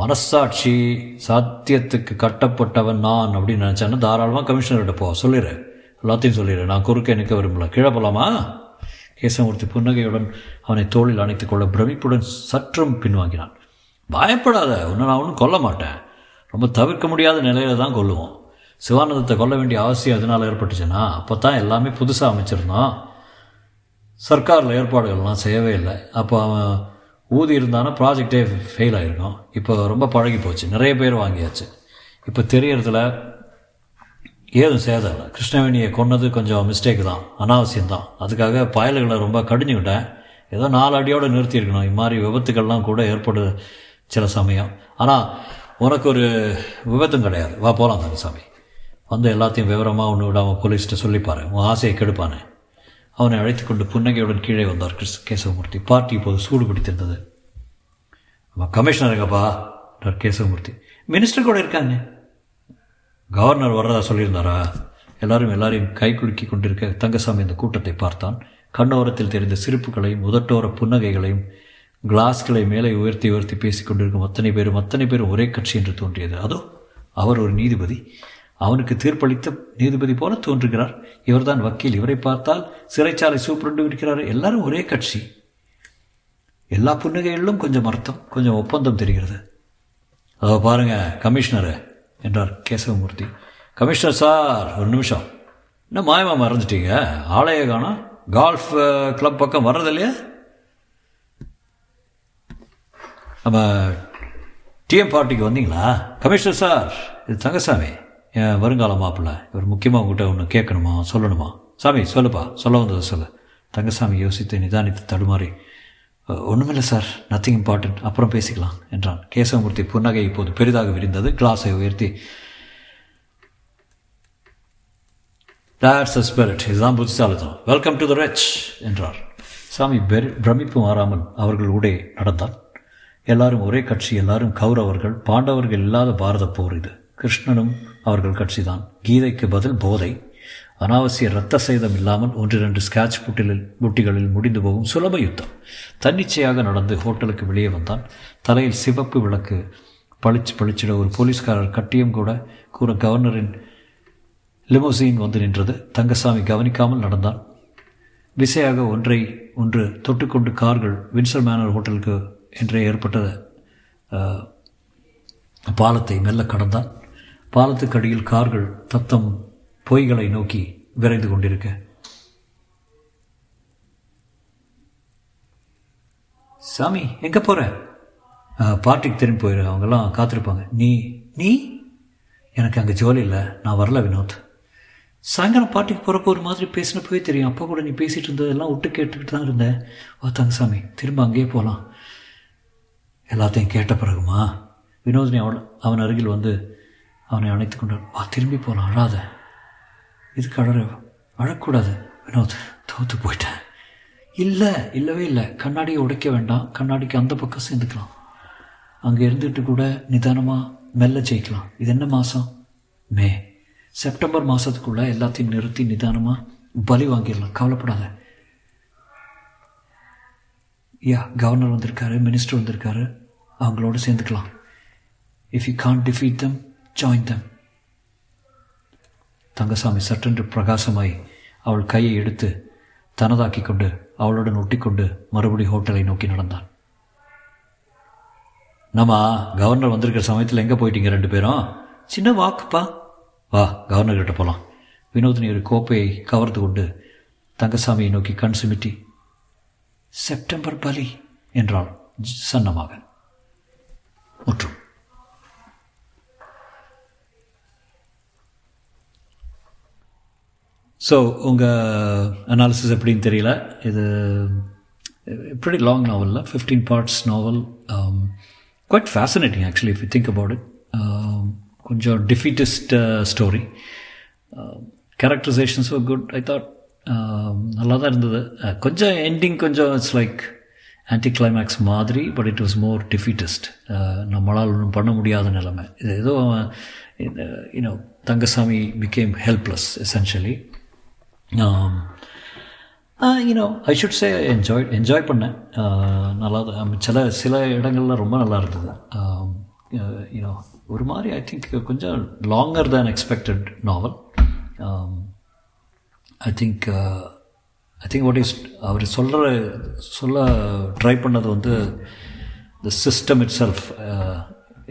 மனசாட்சி சாத்தியத்துக்கு கட்டப்பட்டவன் நான் அப்படின்னு நினச்சேன்னா தாராளமாக கமிஷனர்கிட்ட போ. சொல்லிடு, எல்லாத்தையும் சொல்லிடு. நான் குறுக்க நிற்க விரும்பல. கீழே போகலாமா? கேசவமூர்த்தி புன்னகையுடன் அவனை தோளில் அணைத்துக்கொள்ள பிரமிப்புடன் சற்றும் பின்வாங்கினான். பயப்படாத, ஒன்று நான் ஒன்றும் கொல்ல மாட்டேன். ரொம்ப தவிர்க்க முடியாத நிலையில தான் கொல்லுவோம். சிவானந்தத்தை கொல்ல வேண்டிய அவசியம் அதனால் ஏற்பட்டுச்சுன்னா அப்போ தான் எல்லாமே புதுசாக அமைச்சிருந்தான். சர்க்காரில் ஏற்பாடுகள்லாம் செய்யவே இல்லை. அப்போ அவன் ஊதி இருந்தானா ப்ராஜெக்டே ஃபெயில் ஆகிருக்கும். இப்போ ரொம்ப பழகி போச்சு, நிறைய பேர் வாங்கியாச்சு. இப்போ தெரியறதுல ஏதும் சேதம். கிருஷ்ணவேணியை கொன்னது கொஞ்சம் மிஸ்டேக் தான், அனாவசியம்தான். அதுக்காக பயல்களை ரொம்ப கடிஞ்சுக்கிட்டேன். ஏதோ 4 அடியோடு நிறுத்தியிருக்கணும். இது மாதிரி விபத்துக்கள்லாம் கூட ஏற்படுது சில சமயம். ஆனால் உனக்கு ஒரு விபத்தும் கிடையாது. வா போகலாம் தங்கசாமி. வந்து எல்லாத்தையும் விவரமாக ஒன்று விடாமல் போலீஸ்கிட்ட சொல்லிப்பார். உன் ஆசையை கெடுப்பானே. அவனை அழைத்து கொண்டு புன்னகையுடன் கீழே வந்தார் கேசவமூர்த்தி. பார்ட்டி இப்போது சூடு பிடித்திருந்தது. நம்ம கமிஷனருங்கப்பா டாக்டர் கேசவமூர்த்தி. மினிஸ்டர் கூட இருக்காங்க. கவர்னர் வர்றதா சொல்லியிருந்தாரா? எல்லாரையும் கை குலுக்கி கொண்டிருக்க தங்கசாமி இந்த கூட்டத்தை பார்த்தான். கண்ணோரத்தில் தெரிந்த சிரிப்புகளையும் உதட்டோர புன்னகைகளையும் கிளாஸ்களை மேலே உயர்த்தி உயர்த்தி பேசிக் கொண்டிருக்கும் அத்தனை பேரும் ஒரே கட்சி என்று தோன்றியது. அதோ அவர் ஒரு நீதிபதி, அவனுக்கு தீர்ப்பளித்த நீதிபதி போல தோன்றுகிறார். இவர்தான் வக்கீல், இவரை பார்த்தால் சிறைச்சாலை சூப்பரண்டு இருக்கிறார். எல்லாரும் ஒரே கட்சி. எல்லா புன்னகைகளிலும் கொஞ்சம் அர்த்தம், கொஞ்சம் ஒப்பந்தம் தெரிகிறது. அதோ பாருங்க கமிஷனரு, என்றார் கேசவமூர்த்தி. கமிஷனர் சார், ஒரு நிமிஷம். என்ன மாயமா மறைஞ்சிட்டீங்க? ஆலய காணா, கால்ஃப் கிளப் பக்கம் வர்றது இல்லையா? நம்ம டிஎம் பார்ட்டிக்கு வந்தீங்களா? கமிஷனர் சார், இது தங்கசாமி, என் வருங்கால மாப்பிள்ள. இவர் முக்கியமாக உங்கள்கிட்ட ஒன்று கேட்கணுமா, சொல்லணுமா? சாமி சொல்லுப்பா, சொல்ல வந்ததை சொல்லு. தங்கசாமி யோசித்து நிதானித்து தடுமாறி, ஒன்றுமில்லை சார், நத்திங் இம்பார்ட்டன்ட், அப்புறம் பேசிக்கலாம் என்றான். கேசவமூர்த்தி புன்னகை இப்போது பெரிதாக விரிந்தது. கிளாஸை உயர்த்தி, தட்ஸ் தி ஸ்பிரிட், இதுதான் புத்திசாலித்தனம், வெல்கம் டு த ரிச் என்றார். சாமி பிரமிப்பு மாறாமல் அவர்கள் உடே நடந்தான். எல்லாரும் ஒரே கட்சி, எல்லாரும் கௌரவர்கள், பாண்டவர்கள் இல்லாத பாரத போர் இது. கிருஷ்ணனும் அவர்கள் கட்சி தான். கீதைக்கு பதில் போதை, அனாவசிய இரத்த சேதம் இல்லாமல் ஒன்றிரண்டு ஸ்கேட்ச் புட்டிகளில் முடிந்து போகும் சுலப யுத்தம். தன்னிச்சையாக நடந்து ஹோட்டலுக்கு வெளியே வந்தான். தலையில் சிவப்பு விளக்கு பளிச்சிட ஒரு போலீஸ்காரர் கட்டியம் கூட கவர்னரின் லிமோசின் வந்து நின்றது. தங்கசாமி கவனிக்காமல் நடந்தான். விசையாக ஒன்று தொட்டுக்கொண்டு கார்கள் வின்சர் மேனர் ஹோட்டலுக்கு என்றே ஏற்பட்ட பாலத்தை மெல்ல கடந்தான். பாலத்துக்கு அடியில் கார்கள் தத்தம் பொய்களை நோக்கி விரைந்து கொண்டிருக்க சாமி எங்கே போகிற? பார்ட்டிக்கு திரும்பி போயிரு, அவங்கெல்லாம் காத்திருப்பாங்க. நீ எனக்கு அங்கே ஜோலி இல்லை, நான் வரல வினோத். சாயங்காலம் பார்ட்டிக்கு போகிறப்போ ஒரு மாதிரி பேசினப்பவே தெரியும். அப்போ கூட நீ பேசிகிட்டு இருந்ததெல்லாம் விட்டு கேட்டுக்கிட்டு தான் இருந்தேன். வா தங்கசாமி, திரும்ப அங்கேயே போகலாம். எல்லாத்தையும் கேட்ட பிறகுமா? வினோதினி அவன் அருகில் வந்து அவனை அணைத்து கொண்டான். வா திரும்பி போகலாம், அழாத. இதுக்கு அழக்கூடாது வினோத், தோற்று போயிட்டேன். இல்லவே இல்லை, கண்ணாடியை உடைக்க வேண்டாம், கண்ணாடிக்கு அந்த பக்கம் சேர்ந்துக்கலாம். அங்கே இருந்துட்டு கூட நிதானமாக மெல்ல ஜெயிக்கலாம். இது என்ன மாதம்? மே. செப்டம்பர் மாதத்துக்குள்ளே எல்லாத்தையும் நிறுத்தி நிதானமாக பலி வாங்கிடலாம், கவலைப்படாத. யா, கவர்னர் வந்திருக்காரு, மினிஸ்டர் வந்திருக்காரு, அவங்களோட சேர்ந்துக்கலாம். If you can't defeat them, join them. தங்கசாமி சற்றென்று பிரகாசமாய் அவள் கையை எடுத்து தனதாக்கி கொண்டு அவளுடன் ஒட்டிக்கொண்டு மறுபடி ஹோட்டலை நோக்கி நடந்தான். நம்ம கவர்னர் வந்திருக்கிற சமயத்தில் எங்கே போயிட்டீங்க ரெண்டு பேரும்? சின்ன வாக்குப்பா. வா, கவர்னர்கிட்ட போகலாம். வினோதினி ஒரு கோப்பையை கவர்ந்து கொண்டு தங்கசாமியை நோக்கி கண் சுமிட்டி செப்டம்பர் பலி என்றாள் சன்னமாக. முற்றும். ஸோ உங்கள் அனாலிசிஸ் எப்படின்னு தெரியல. இது இப்படி லாங் நாவலில் 15 parts novel. Quite fascinating actually if you think about it. கொஞ்சம் defeatist story. Characterisations are good, I thought. நல்லா தான் இருந்தது. கொஞ்சம் எண்டிங் கொஞ்சம் இட்ஸ் லைக் ஆன்டி கிளைமேக்ஸ் மாதிரி, but it was more defeatist. நம்மளால் ஒன்றும் பண்ண முடியாத நிலைமை இது. ஏதோ you know தங்கசாமி became helpless essentially. I should say enjoy பண்ணேன். நல்லா சில இடங்கள்லாம் ரொம்ப நல்லா இருந்தது. ஒரு மாதிரி ஐ திங்க் கொஞ்சம் longer than expected novel. I think what is அவர் சொல்ல ட்ரை பண்ணது வந்து the system itself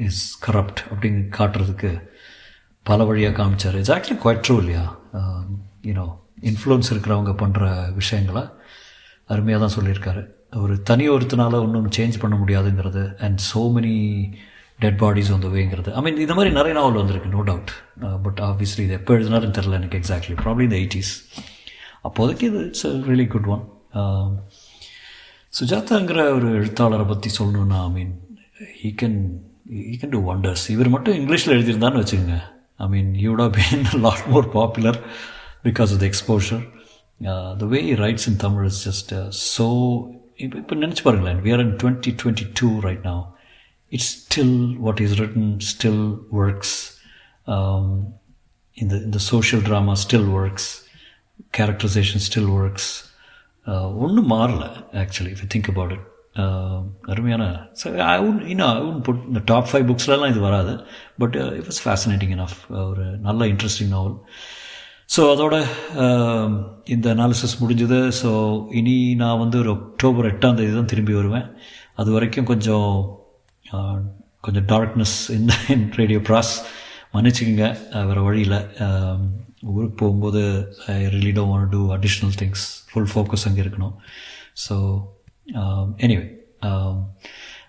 is corrupt அப்படின்னு காட்டுறதுக்கு பல வழியாக காமிச்சார். இட்ஸ் ஆக்சுவலி குவைட் ட்ரூ இல்லையா? இன்ஃப்ளூயன்ஸ் இருக்கிறவங்க பண்ணுற விஷயங்களை அருமையாக தான் சொல்லியிருக்காரு. ஒரு தனி ஒருத்தனால ஒன்றும் சேஞ்ச் பண்ண முடியாதுங்கிறது, and so many dead bodies வந்து வேங்கிறது. ஐ மீன், இந்த மாதிரி நிறைய நாவல் வந்திருக்கு, நோ டவுட். பட் ஆப்வியஸ்லி இது எப்போ எழுதினாருன்னு தெரில எனக்கு எக்ஸாக்ட்லி. ப்ராப்ளி இந்த 80s அப்போதைக்கு. இது இட்ஸ் ரியலி குட் ஒன். சுஜாதாங்கிற ஒரு எழுத்தாளரை பற்றி சொல்லணுன்னா, I mean he can do wonders. இவர் மட்டும் இங்கிலீஷில் எழுதியிருந்தான்னு வச்சுக்கோங்க, I mean, he would have been a lot more popular because of the exposure. The way he writes in Tamil is just so... Now, we are in 2022 right now. it's still what is written still works. In the social drama still works. Characterization still works. One marla, actually, if you think about it. So I wouldn't put the top 5 books la idu varadha, but it was fascinating enough, ஒரு நல்ல interesting novel. ஸோ அதோட இந்த அனாலிசிஸ் முடிஞ்சுது. ஸோ இனி நான் வந்து ஒரு October 8 தான் திரும்பி வருவேன். அது வரைக்கும் கொஞ்சம் டார்க்னஸ் இன் ரேடியோ ப்ராஸ், மன்னிச்சுக்கோங்க. வேறு வழியில் ஊருக்கு போகும்போது I really don't want to additional things, full focus அங்கே இருக்கணும். So anyway,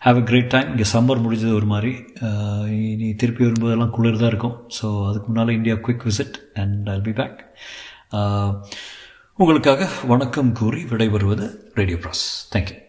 have a great time. இங்கே சம்மர் முடிஞ்சது ஒரு மாதிரி, இனி திருப்பி வரும்போதெல்லாம் குளிர் தான் இருக்கும். ஸோ அதுக்கு முன்னால் India quick visit and I'll be back. உங்களுக்காக வணக்கம் கூறி விடைபெறுவது ரேடியோ ப்ராஸ். தேங்க்யூ.